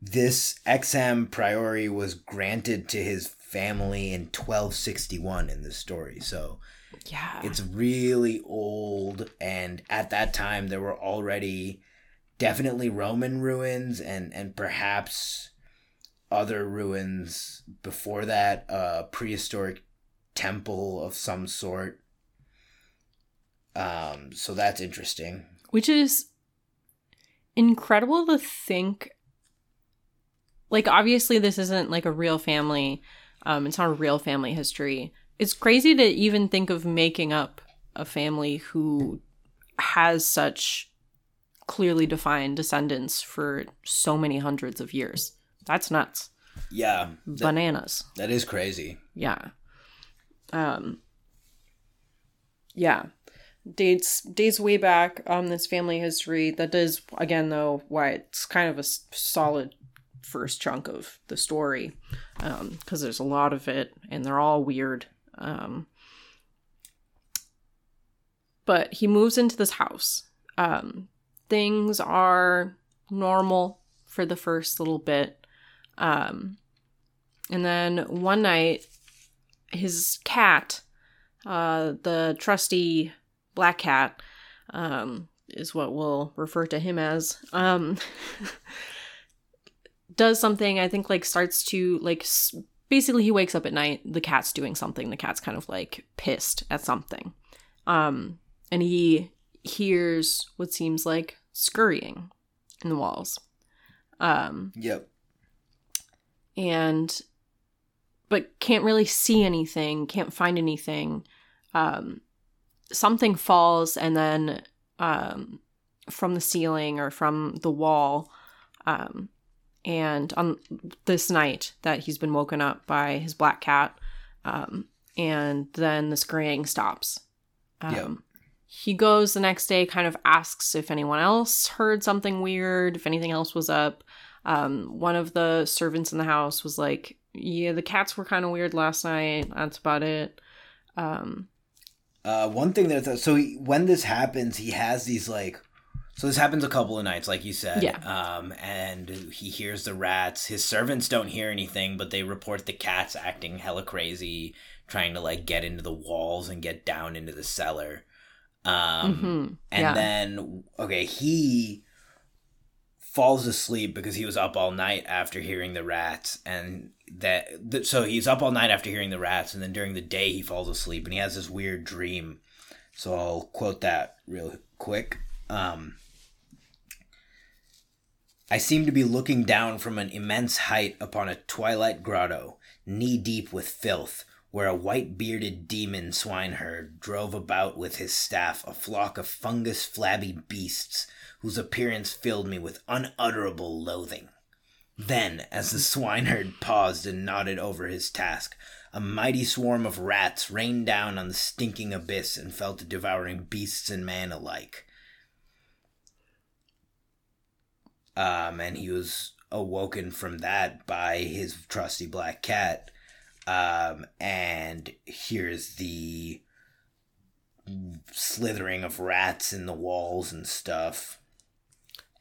this Exham Priory was granted to his family in 1261 in this story. So yeah, it's really old. And at that time, there were already definitely Roman ruins and perhaps other ruins before that, prehistoric temple of some sort, so that's interesting, which is incredible to think. Like, obviously this isn't like a real family, it's not a real family history. It's crazy to even think of making up a family who has such clearly defined descendants for so many hundreds of years. That's nuts. Yeah, bananas. That is crazy. Yeah. Dates way back on this family history. That is, again, though, why it's kind of a solid first chunk of the story, because there's a lot of it, and they're all weird. But he moves into this house. Things are normal for the first little bit. And then one night... his cat, the trusty black cat, is what we'll refer to him as, does something, I think, like, starts to, like, basically he wakes up at night, the cat's doing something, the cat's kind of, like, pissed at something, and he hears what seems like scurrying in the walls. Yep. And... but can't really see anything, can't find anything. Something falls, and then from the ceiling or from the wall. And on this night that he's been woken up by his black cat, and then the screaming stops. Yep. He goes the next day, kind of asks if anyone else heard something weird, if anything else was up. One of the servants in the house was like, yeah, the cats were kind of weird last night. That's about it. One thing that... so when this happens, he has these, like... so this happens a couple of nights, like you said. Yeah. And he hears the rats. His servants don't hear anything, but they report the cats acting hella crazy, trying to, like, get into the walls and get down into the cellar. And then... okay, he... falls asleep because he was up all night after hearing the rats, and so he's up all night after hearing the rats, and then during the day he falls asleep and he has this weird dream. So I'll quote that real quick. I seemed to be looking down from an immense height upon a twilight grotto, knee-deep with filth, where a white-bearded demon swineherd drove about with his staff a flock of fungus-flabby beasts whose appearance filled me with unutterable loathing. Then, as the swineherd paused and nodded over his task, a mighty swarm of rats rained down on the stinking abyss and fell to devouring beasts and man alike. And he was awoken from that by his trusty black cat. And here's the slithering of rats in the walls and stuff.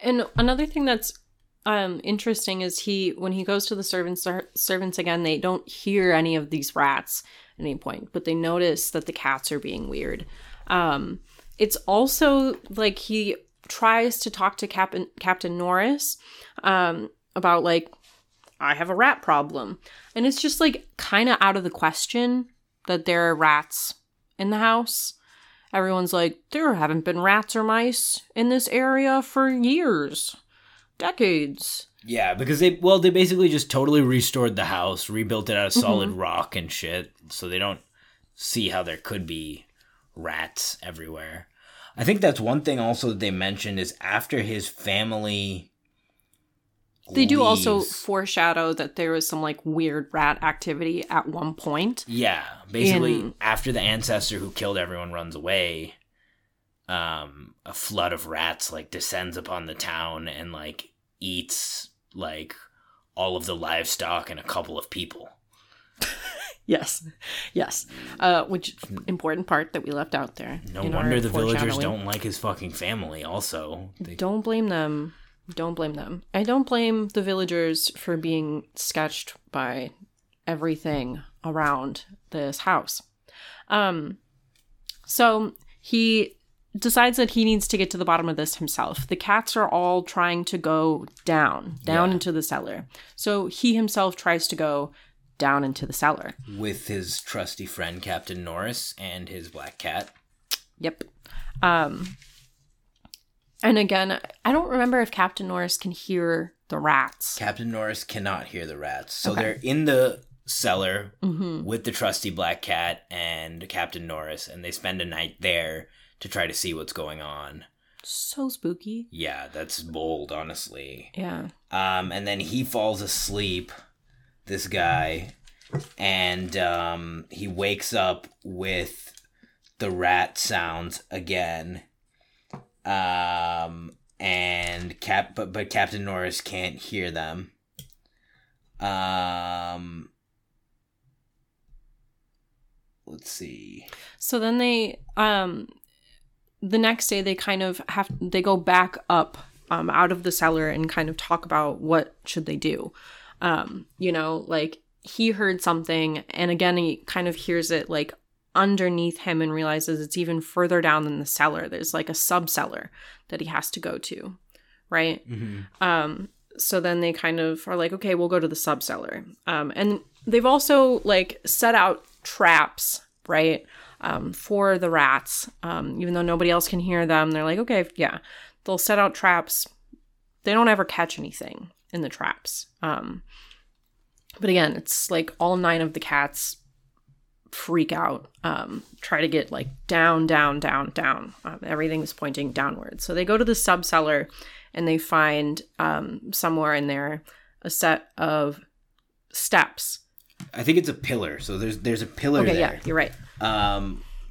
And another thing that's interesting is when he goes to the servants again, they don't hear any of these rats at any point, but they notice that the cats are being weird. It's also like he tries to talk to Captain Norris about, like, I have a rat problem. And it's just, like, kind of out of the question that there are rats in the house. Everyone's like, there haven't been rats or mice in this area for years, decades. Yeah, because they basically just totally restored the house, rebuilt it out of solid rock and shit. So they don't see how there could be rats everywhere. I think that's one thing also that they mentioned is after his family leaves. Do also foreshadow that there was some, like, weird rat activity at one point. Yeah, basically after the ancestor who killed everyone runs away, a flood of rats, like, descends upon the town and, like, eats, like, all of the livestock and a couple of people. Yes. Which important part that we left out there. No wonder the villagers don't like his fucking family also. Don't blame them. Don't blame them. I don't blame the villagers for being sketched by everything around this house. So he decides that he needs to get to the bottom of this himself. The cats are all trying to go down into the cellar. So he himself tries to go down into the cellar with his trusty friend Captain Norris and his black cat. Yep. And again, I don't remember if Captain Norris can hear the rats. Captain Norris cannot hear the rats, so okay. They're in the cellar with the trusty black cat and Captain Norris, and they spend a night there to try to see what's going on. So spooky. Yeah, that's bold, honestly. Yeah. And then he falls asleep, this guy, and he wakes up with the rat sounds again, and but Captain Norris can't hear them. Let's see. So then they the next day they kind of they go back up out of the cellar and kind of talk about what should they do. Like, he heard something, and again, he kind of hears it, like, underneath him and realizes it's even further down than the cellar. There's, like, a sub-cellar that he has to go to, right? Mm-hmm. So then they kind of are like, okay, we'll go to the sub-cellar. And they've also, like, set out traps, right, for the rats. Even though nobody else can hear them, they're like, okay, yeah. They'll set out traps. They don't ever catch anything in the traps. But again, it's like all 9 of the cats freak out, try to get, like, down. Everything's pointing downward. So they go to the sub cellar and they find somewhere in there a set of steps. I think it's a pillar. So there's a pillar there. Okay, yeah, you're right.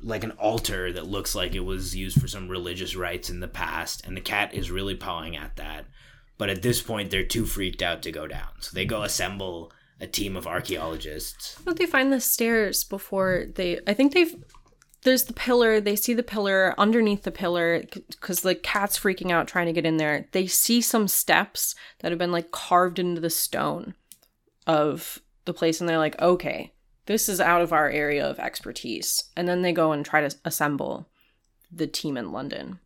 Like an altar that looks like it was used for some religious rites in the past, and the cat is really pawing at that. But at this point, they're too freaked out to go down. So they go assemble a team of archaeologists. But they find the stairs before they... I think there's the pillar. They see the pillar underneath the pillar because the cat's freaking out trying to get in there. They see some steps that have been, like, carved into the stone of the place. And they're like, okay, this is out of our area of expertise. And then they go and try to assemble the team in London.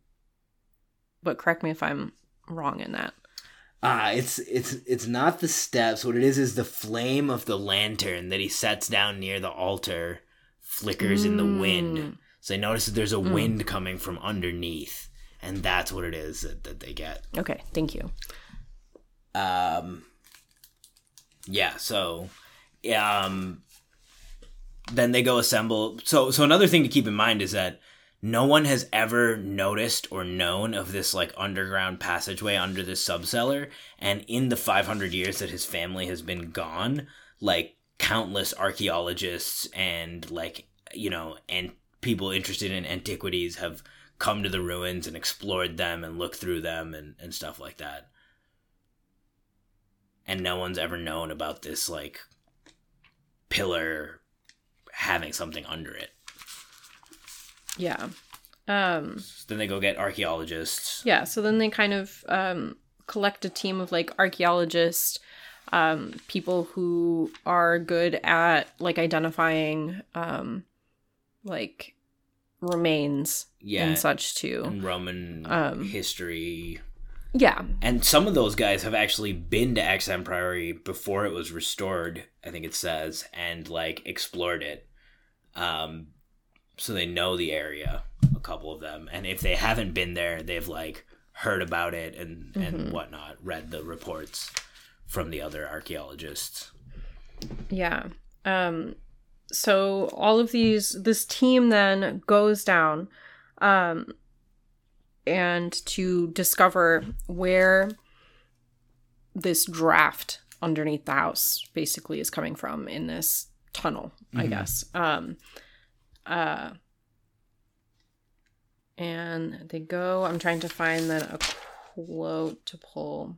But correct me if I'm wrong in that. It's not the steps. What it is the flame of the lantern that he sets down near the altar flickers in the wind. So they notice that there's a wind coming from underneath, and that's what it is that they get. Okay, thank you. So then they go assemble. So another thing to keep in mind is that no one has ever noticed or known of this like underground passageway under this subcellar, and in the 500 years that his family has been gone, like countless archaeologists and and people interested in antiquities have come to the ruins and explored them and looked through them and stuff like that. And no one's ever known about this like pillar having something under it. Yeah. So then they go get archaeologists. Yeah. So then they kind of collect a team of like archaeologists, people who are good at like identifying like remains and such too. And Roman history. Yeah. And some of those guys have actually been to Exham Priory before it was restored, I think it says, and like explored it. So they know the area, a couple of them. And if they haven't been there, they've like heard about it and whatnot, read the reports from the other archaeologists. Yeah. So all of this team then goes down and to discover where this draft underneath the house basically is coming from in this tunnel, I guess. And they go, I'm trying to find then a quote to pull.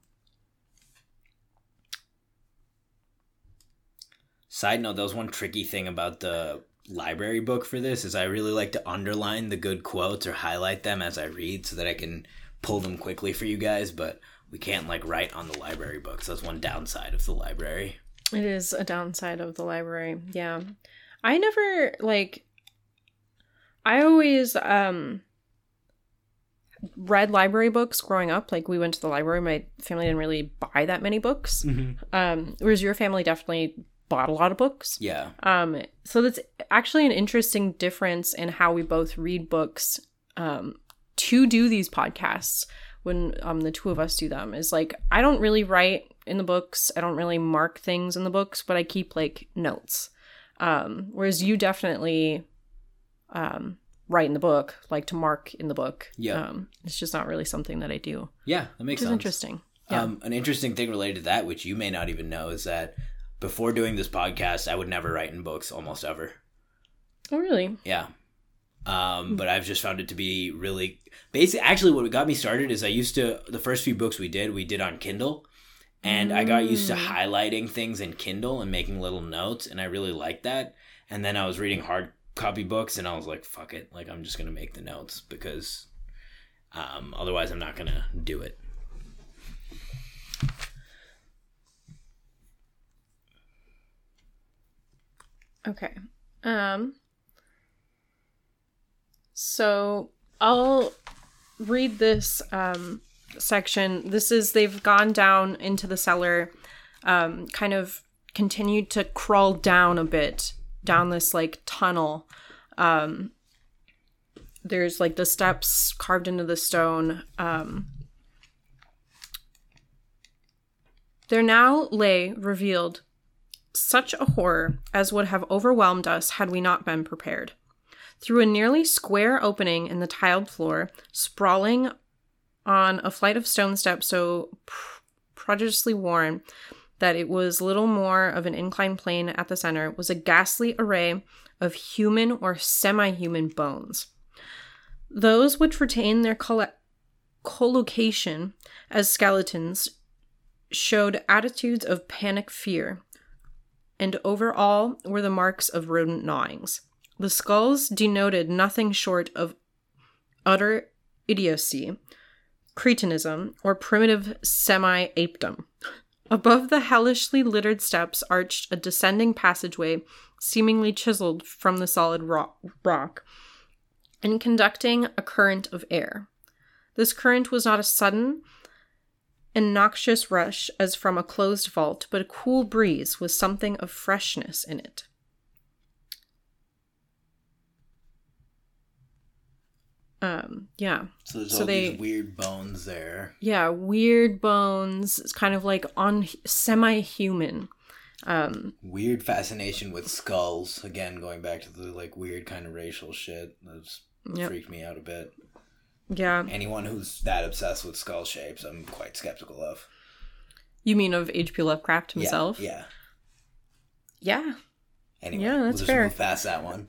Side note, that was one tricky thing about the library book for this is I really like to underline the good quotes or highlight them as I read so that I can pull them quickly for you guys, but we can't like write on the library book. So that's one downside of the library. It is a downside of the library. Yeah. I always read library books growing up. Like, we went to the library. My family didn't really buy that many books. Whereas your family definitely bought a lot of books. Yeah. So that's actually an interesting difference in how we both read books to do these podcasts when the two of us do them. Is like, I don't really write in the books. I don't really mark things in the books, but I keep, like, notes. Whereas you definitely... write in the book, like to mark in the book. Yeah. It's just not really something that I do. Yeah, that makes sense. It's interesting. Yeah. An interesting thing related to that, which you may not even know, is that before doing this podcast, I would never write in books almost ever. Oh, really? Yeah. But I've just found it to be really... Basically, actually, what got me started is I used to... The first few books we did on Kindle. And I got used to highlighting things in Kindle and making little notes. And I really liked that. And then I was reading hard copy books and I was like, fuck it, like I'm just gonna make the notes because otherwise I'm not gonna do it. Okay. So I'll read this section. This is, they've gone down into the cellar, kind of continued to crawl down a bit, down this like tunnel. There's like the steps carved into the stone. There now lay revealed such a horror as would have overwhelmed us had we not been prepared. Through a nearly square opening in the tiled floor, sprawling on a flight of stone steps so prodigiously worn that it was little more of an inclined plane at the center, was a ghastly array of human or semi-human bones. Those which retained their collocation as skeletons showed attitudes of panic fear, and over all were the marks of rodent gnawings. The skulls denoted nothing short of utter idiocy, cretinism, or primitive semi-apedom. Above the hellishly littered steps arched a descending passageway, seemingly chiseled from the solid rock, and conducting a current of air. This current was not a sudden and noxious rush as from a closed vault, but a cool breeze with something of freshness in it. Yeah. So there's these weird bones there. Yeah, weird bones. It's kind of like semi-human. Weird fascination with skulls. Again, going back to the weird kind of racial shit. That's freaked me out a bit. Yeah. Anyone who's that obsessed with skull shapes, I'm quite skeptical of. You mean of H.P. Lovecraft himself? Yeah. Anyway, that's fair. We'll just move past that one.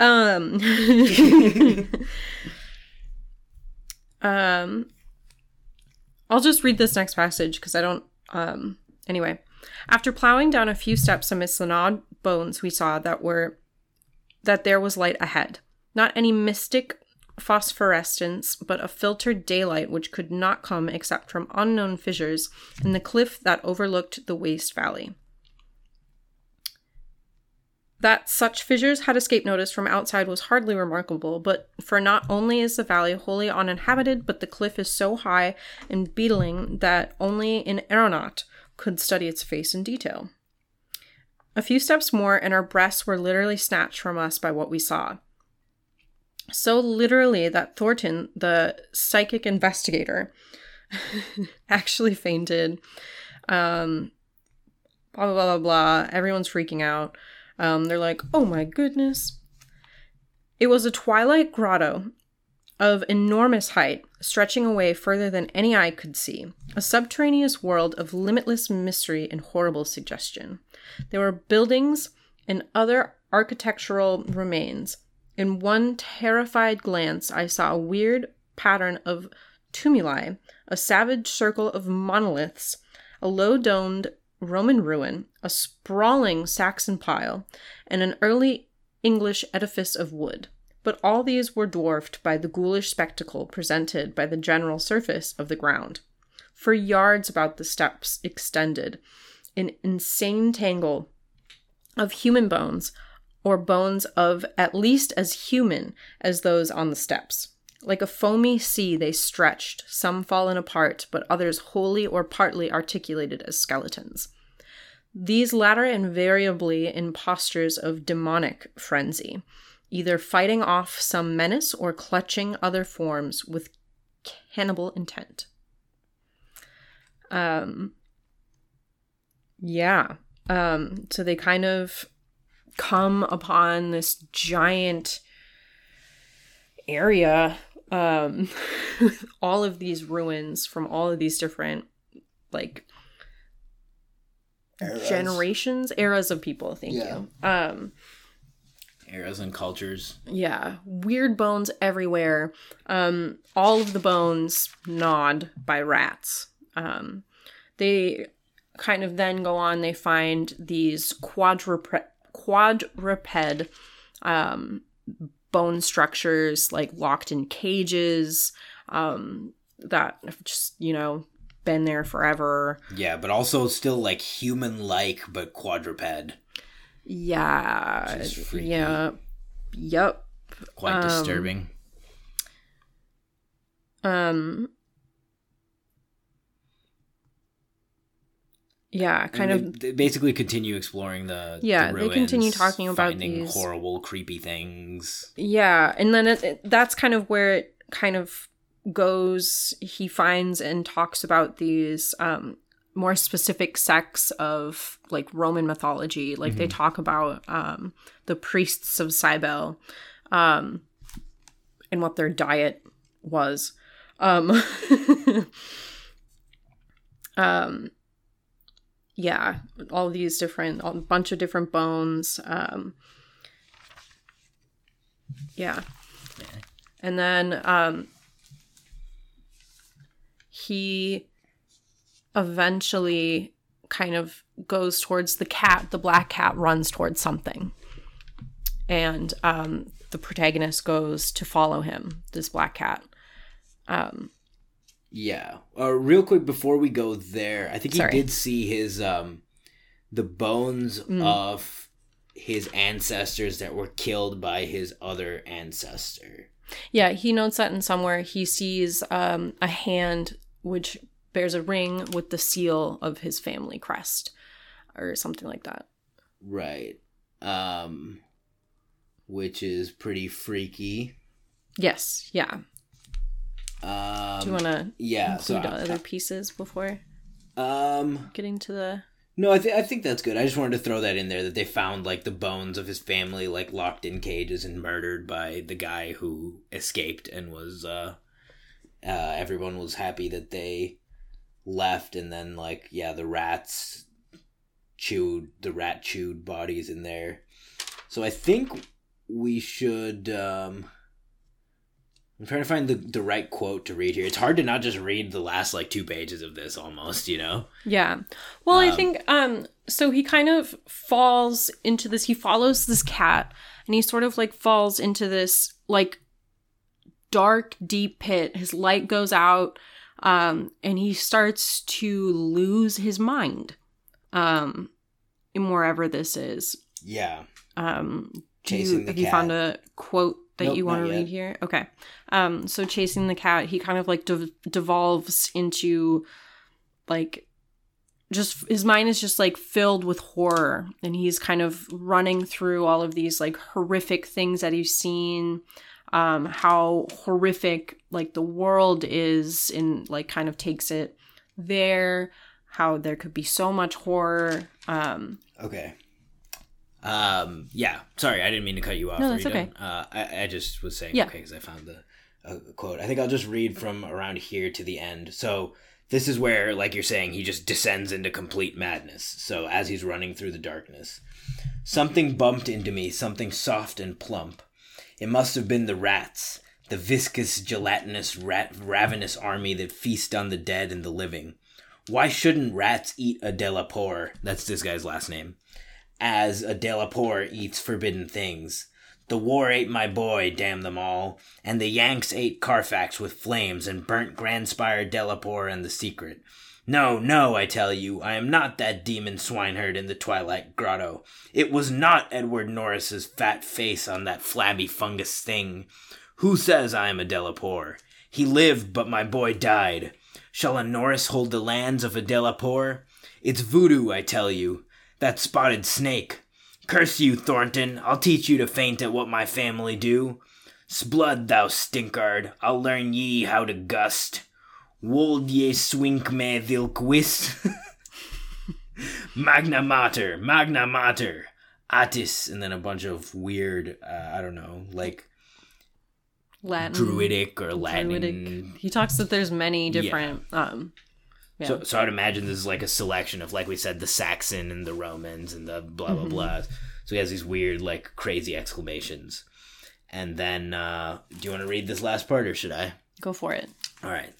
I'll just read this next passage because I don't... Anyway. After plowing down a few steps amidst the gnawed bones, we saw that there was light ahead. Not any mystic phosphorescence, but a filtered daylight which could not come except from unknown fissures in the cliff that overlooked the waste valley. That such fissures had escaped notice from outside was hardly remarkable, but for not only is the valley wholly uninhabited, but the cliff is so high and beetling that only an aeronaut could study its face in detail. A few steps more, and our breaths were literally snatched from us by what we saw. So literally that Thornton, the psychic investigator, actually fainted. Blah, blah, blah, blah. Everyone's freaking out. They're like, oh my goodness. It was a twilight grotto of enormous height, stretching away further than any eye could see. A subterraneous world of limitless mystery and horrible suggestion. There were buildings and other architectural remains. In one terrified glance, I saw a weird pattern of tumuli, a savage circle of monoliths, a low-domed Roman ruin, a sprawling Saxon pile, and an early English edifice of wood. But all these were dwarfed by the ghoulish spectacle presented by the general surface of the ground. For yards about the steps extended an insane tangle of human bones, or bones of at least as human as those on the steps. Like a foamy sea they stretched, some fallen apart, but others wholly or partly articulated as skeletons. These latter invariably in postures of demonic frenzy, either fighting off some menace or clutching other forms with cannibal intent. So they kind of come upon this giant area with all of these ruins from all of these different eras of people. Eras and cultures. Yeah. Weird bones everywhere. All of the bones gnawed by rats. They kind of then go on. They find these quadruped bone structures locked in cages that have just, been there forever. Yeah, but also still human-like but quadruped. Yeah. Which is freaky. Yeah. Yep. Quite disturbing. Yeah, they basically continue exploring the ruins, they continue talking about finding these horrible, creepy things. Yeah, and then that's kind of where it kind of goes. He finds and talks about these more specific sects of Roman mythology. They talk about the priests of Cybele and what their diet was. Yeah, all these different, a bunch of different bones. And then he eventually kind of goes towards the cat. The black cat runs towards something. And the protagonist goes to follow him, this black cat. Real quick before we go there, I think he did see his the bones of his ancestors that were killed by his other ancestor. Yeah, he notes that in somewhere. He sees a hand which bears a ring with the seal of his family crest or something like that. Right. Which is pretty freaky. Yes. Yeah. Do you want to include other pieces before getting to the... No, I think that's good. I just wanted to throw that in there, that they found, like, the bones of his family, like, locked in cages and murdered by the guy who escaped and was, everyone was happy that they left, and then, like, yeah, the rat chewed bodies in there. So I think we should, I'm trying to find the right quote to read here. It's hard to not just read the last, like, two pages of this almost, you know? Yeah. Well, I think, so he kind of falls into this, he follows this cat, and he sort of, like, falls into this, like, dark, deep pit. His light goes out, and he starts to lose his mind, in wherever this is. Yeah. Chasing the cat. Have you found a quote that you want to read here? Okay. So chasing the cat, he kind of like devolves into like just his mind is just like filled with horror, and he's kind of running through all of these like horrific things that he's seen, how horrific like the world is, and like kind of takes it there, how there could be so much horror. Okay. Yeah, sorry, I didn't mean to cut you off. No, that's okay. I just was saying okay because I found the quote. I think I'll just read from around here to the end. So this is where, like you're saying, he just descends into complete madness. So as he's running through the darkness, something bumped into me, something soft and plump. It must have been the rats, the viscous, gelatinous, ravenous army that feast on the dead and the living. Why shouldn't rats eat a Delapore? That's this guy's last name. As a Delapore eats forbidden things. The war ate my boy, damn them all, and the Yanks ate Carfax with flames and burnt Grandspire, Delapore, and the secret. No, no, I tell you, I am not that demon swineherd in the Twilight Grotto. It was not Edward Norris's fat face on that flabby fungus thing. Who says I am a Delapore? He lived, but my boy died. Shall a Norris hold the lands of a Delapore? It's voodoo, I tell you. That spotted snake. Curse you, Thornton. I'll teach you to faint at what my family do. Sblood, thou stinkard. I'll learn ye how to gust. Wold ye swink me vilquist. Magna Mater. Magna Mater. Attis. And then a bunch of weird, I don't know, like Latin. Druidic or Latin. Druidic. He talks that there's many different... Yeah. Yeah. So I'd imagine this is like a selection of, like we said, the Saxon and the Romans and the blah, blah, blah. So he has these weird, like, crazy exclamations. And then, do you want to read this last part or should I? Go for it. All right.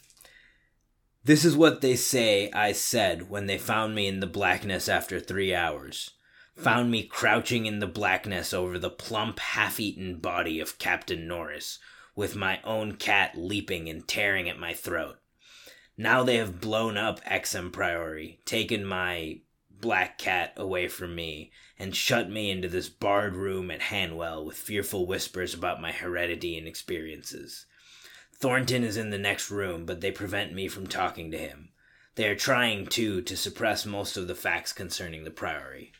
This is what they say I said when they found me in the blackness after 3 hours. Found me crouching in the blackness over the plump, half-eaten body of Captain Norris, with my own cat leaping and tearing at my throat. Now they have blown up Exham Priory, taken my black cat away from me, and shut me into this barred room at Hanwell with fearful whispers about my heredity and experiences. Thornton is in the next room, but they prevent me from talking to him. They are trying, too, to suppress most of the facts concerning the Priory.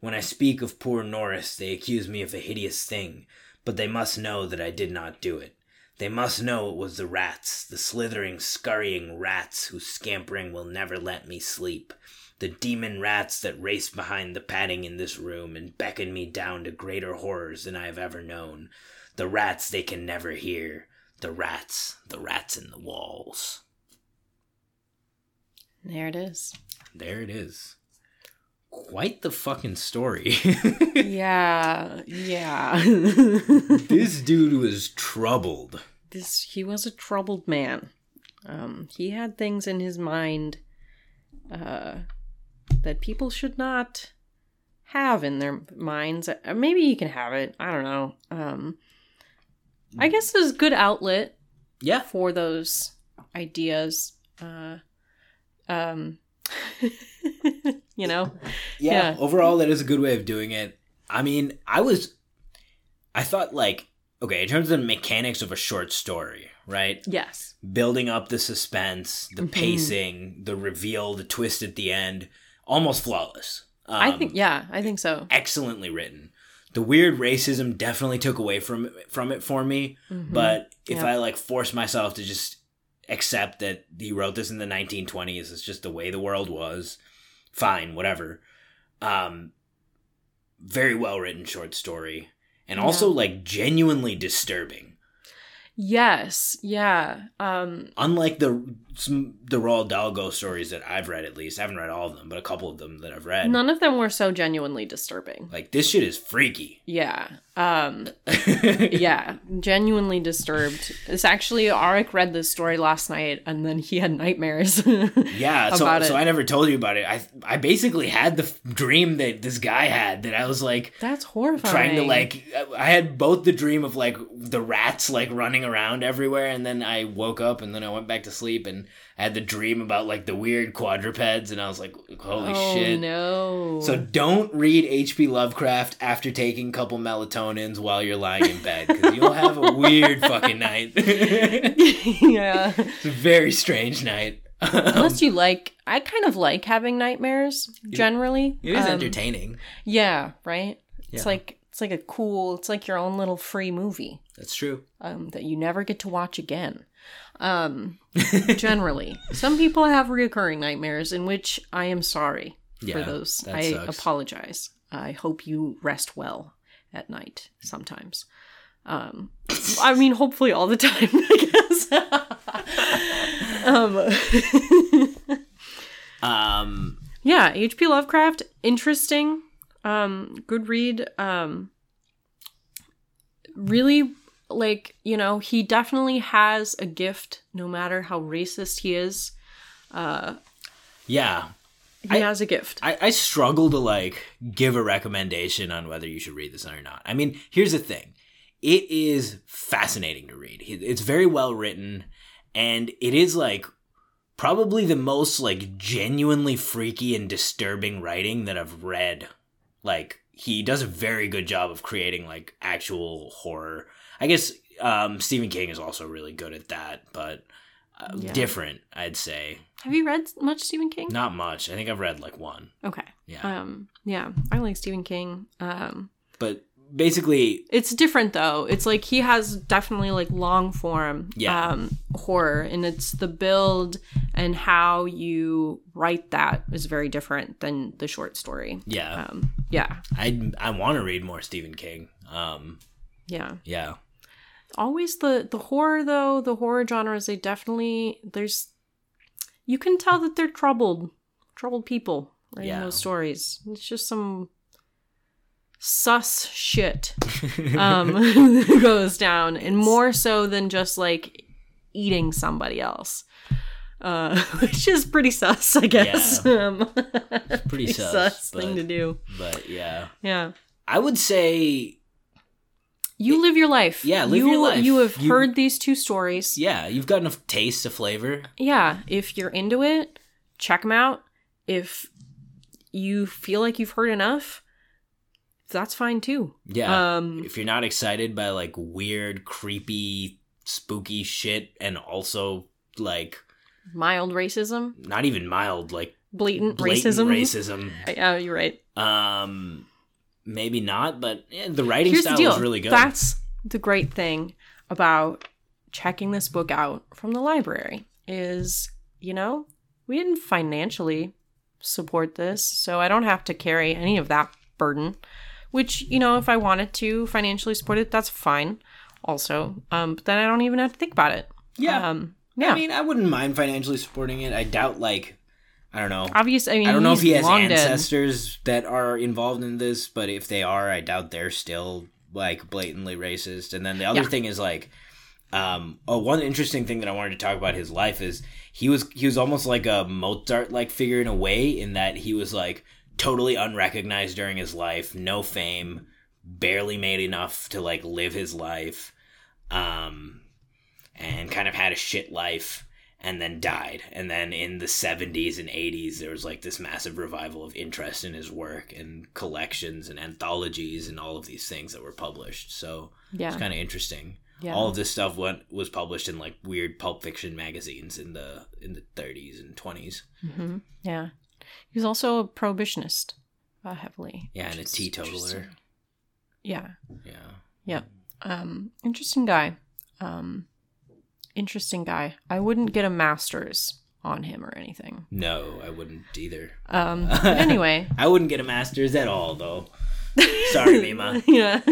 When I speak of poor Norris, they accuse me of a hideous thing, but they must know that I did not do it. They must know it was the rats, the slithering, scurrying rats whose scampering will never let me sleep, the demon rats that race behind the padding in this room and beckon me down to greater horrors than I have ever known, the rats they can never hear, the rats in the walls. There it is. There it is. Quite the fucking story. yeah. This dude was troubled. He was a troubled man. He had things in his mind that people should not have in their minds. Maybe he can have it. I don't know. I guess it was a good outlet. Yeah. For those ideas. You know? Yeah, overall that is a good way of doing it. I mean, I thought like, okay, in terms of the mechanics of a short story, right? Yes. Building up the suspense, the pacing, the reveal, the twist at the end. Almost flawless. I think so. Excellently written. The weird racism definitely took away from it for me. Mm-hmm. But if I force myself to just accept that he wrote this in the 1920s, it's just the way the world was, fine, whatever. Very well written short story. And also genuinely disturbing. Yes. Yeah. Unlike the Roald Dahl ghost stories that I've read, at least. I haven't read all of them, but a couple of them that I've read. None of them were so genuinely disturbing. This shit is freaky. Yeah. Yeah. Genuinely disturbed. It's actually, Arik read this story last night, and then he had nightmares. So I never told you about it. I basically had the dream that this guy had, that I was like... That's horrifying. Trying to I had both the dream of the rats running around everywhere, and then I woke up, and then I went back to sleep, and I had the dream about the weird quadrupeds, and I was like, holy shit. No. So don't read H.P. Lovecraft after taking a couple melatonins while you're lying in bed, because you'll have a weird fucking night. Yeah. It's a very strange night. Unless you I kind of like having nightmares, generally. It is entertaining. Yeah, right? Yeah. It's like your own little free movie. That's true. That you never get to watch again. Generally. Some people have reoccurring nightmares, in which I am sorry for those. I apologize. I hope you rest well at night sometimes. I mean, hopefully all the time, I guess. Yeah, H.P. Lovecraft, interesting. Good read. Really, he definitely has a gift, no matter how racist he is. He has a gift. I struggle to give a recommendation on whether you should read this or not. I mean, here's the thing. It is fascinating to read. It's very well written, and it is probably the most genuinely freaky and disturbing writing that I've read. He does a very good job of creating actual horror. I guess Stephen King is also really good at that, but different, I'd say. Have you read much Stephen King? Not much. I think I've read one. Okay. Yeah. I like Stephen King. But basically, it's different though. It's he has definitely long form horror, and it's the build and how you write that is very different than the short story. Yeah. I want to read more Stephen King. Yeah. Always the horror though, the horror genres, they definitely, there's, you can tell that they're troubled people right, in those stories. It's just some sus shit goes down, and more so than just eating somebody else, which is pretty sus, I guess. Yeah. Pretty sus thing to do. But yeah, I would say. You live your life. Yeah, live your life. You have heard these two stories. Yeah, you've got enough taste to flavor. Yeah, if you're into it, check them out. If you feel like you've heard enough, that's fine too. Yeah, if you're not excited by weird, creepy, spooky shit, and also mild racism. Not even mild, blatant racism. Yeah, you're right. Maybe not, but the writing style is really good. That's the great thing about checking this book out from the library is, we didn't financially support this, so I don't have to carry any of that burden, which, if I wanted to financially support it, that's fine also. But then I don't even have to think about it. Yeah. I mean, I wouldn't mind financially supporting it. I doubt, I don't know. Obviously, I mean, I don't know if he has ancestors that are involved in this, but if they are, I doubt they're still blatantly racist. And then the other thing is one interesting thing that I wanted to talk about his life is he was almost like a Mozart figure in a way, in that he was totally unrecognized during his life, no fame, barely made enough to live his life, and kind of had a shit life. And then died. And then in the 70s and 80s, there was this massive revival of interest in his work, and collections and anthologies and all of these things that were published. So it's kind of interesting. Yeah. All of this stuff was published in like weird pulp fiction magazines in the 30s and 20s. Mm-hmm. Yeah. He was also a prohibitionist, heavily. Yeah, and a teetotaler. Yeah. Yeah. Yeah. Interesting guy. I wouldn't get a master's on him or anything. No, I wouldn't either. But anyway. I wouldn't get a master's at all, though. Sorry, Mima. Yeah.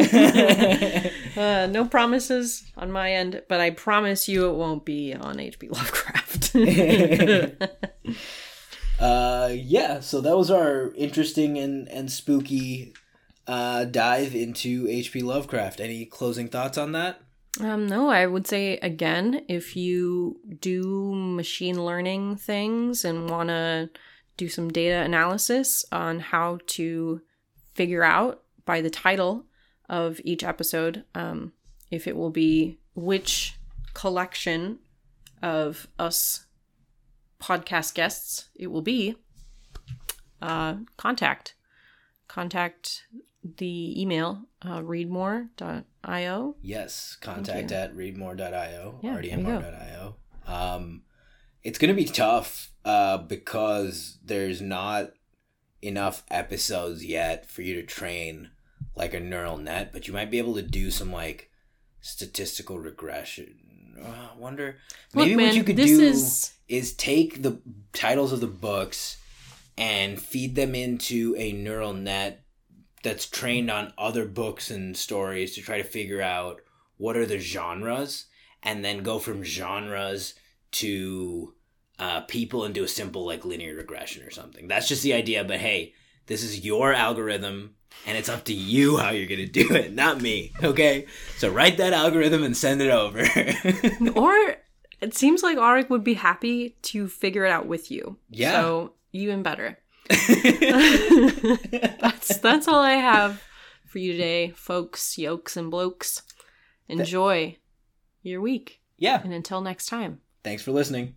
No promises on my end, but I promise you it won't be on H.P. Lovecraft. Yeah, so that was our interesting and spooky dive into H.P. Lovecraft. Any closing thoughts on that? No, I would say, again, if you do machine learning things and want to do some data analysis on how to figure out by the title of each episode, if it will be which collection of us podcast guests it will be, contact the email, rdmr.io. Yes, contact at rdmr.io, yeah, rdmr.io. It's going to be tough because there's not enough episodes yet for you to train like a neural net, but you might be able to do some like statistical regression. I wonder. Look, maybe what you could do is take the titles of the books and feed them into a neural net that's trained on other books and stories to try to figure out what are the genres, and then go from genres to people and do a simple like linear regression or something. That's just the idea, but hey, this is your algorithm and it's up to you how you're gonna do it, not me. Okay, so write that algorithm and send it over. Or it seems like Arik would be happy to figure it out with you. Yeah, so even better. That's all I have for you today, folks, yokes and blokes. Enjoy your week. Yeah, and until next time, thanks for listening.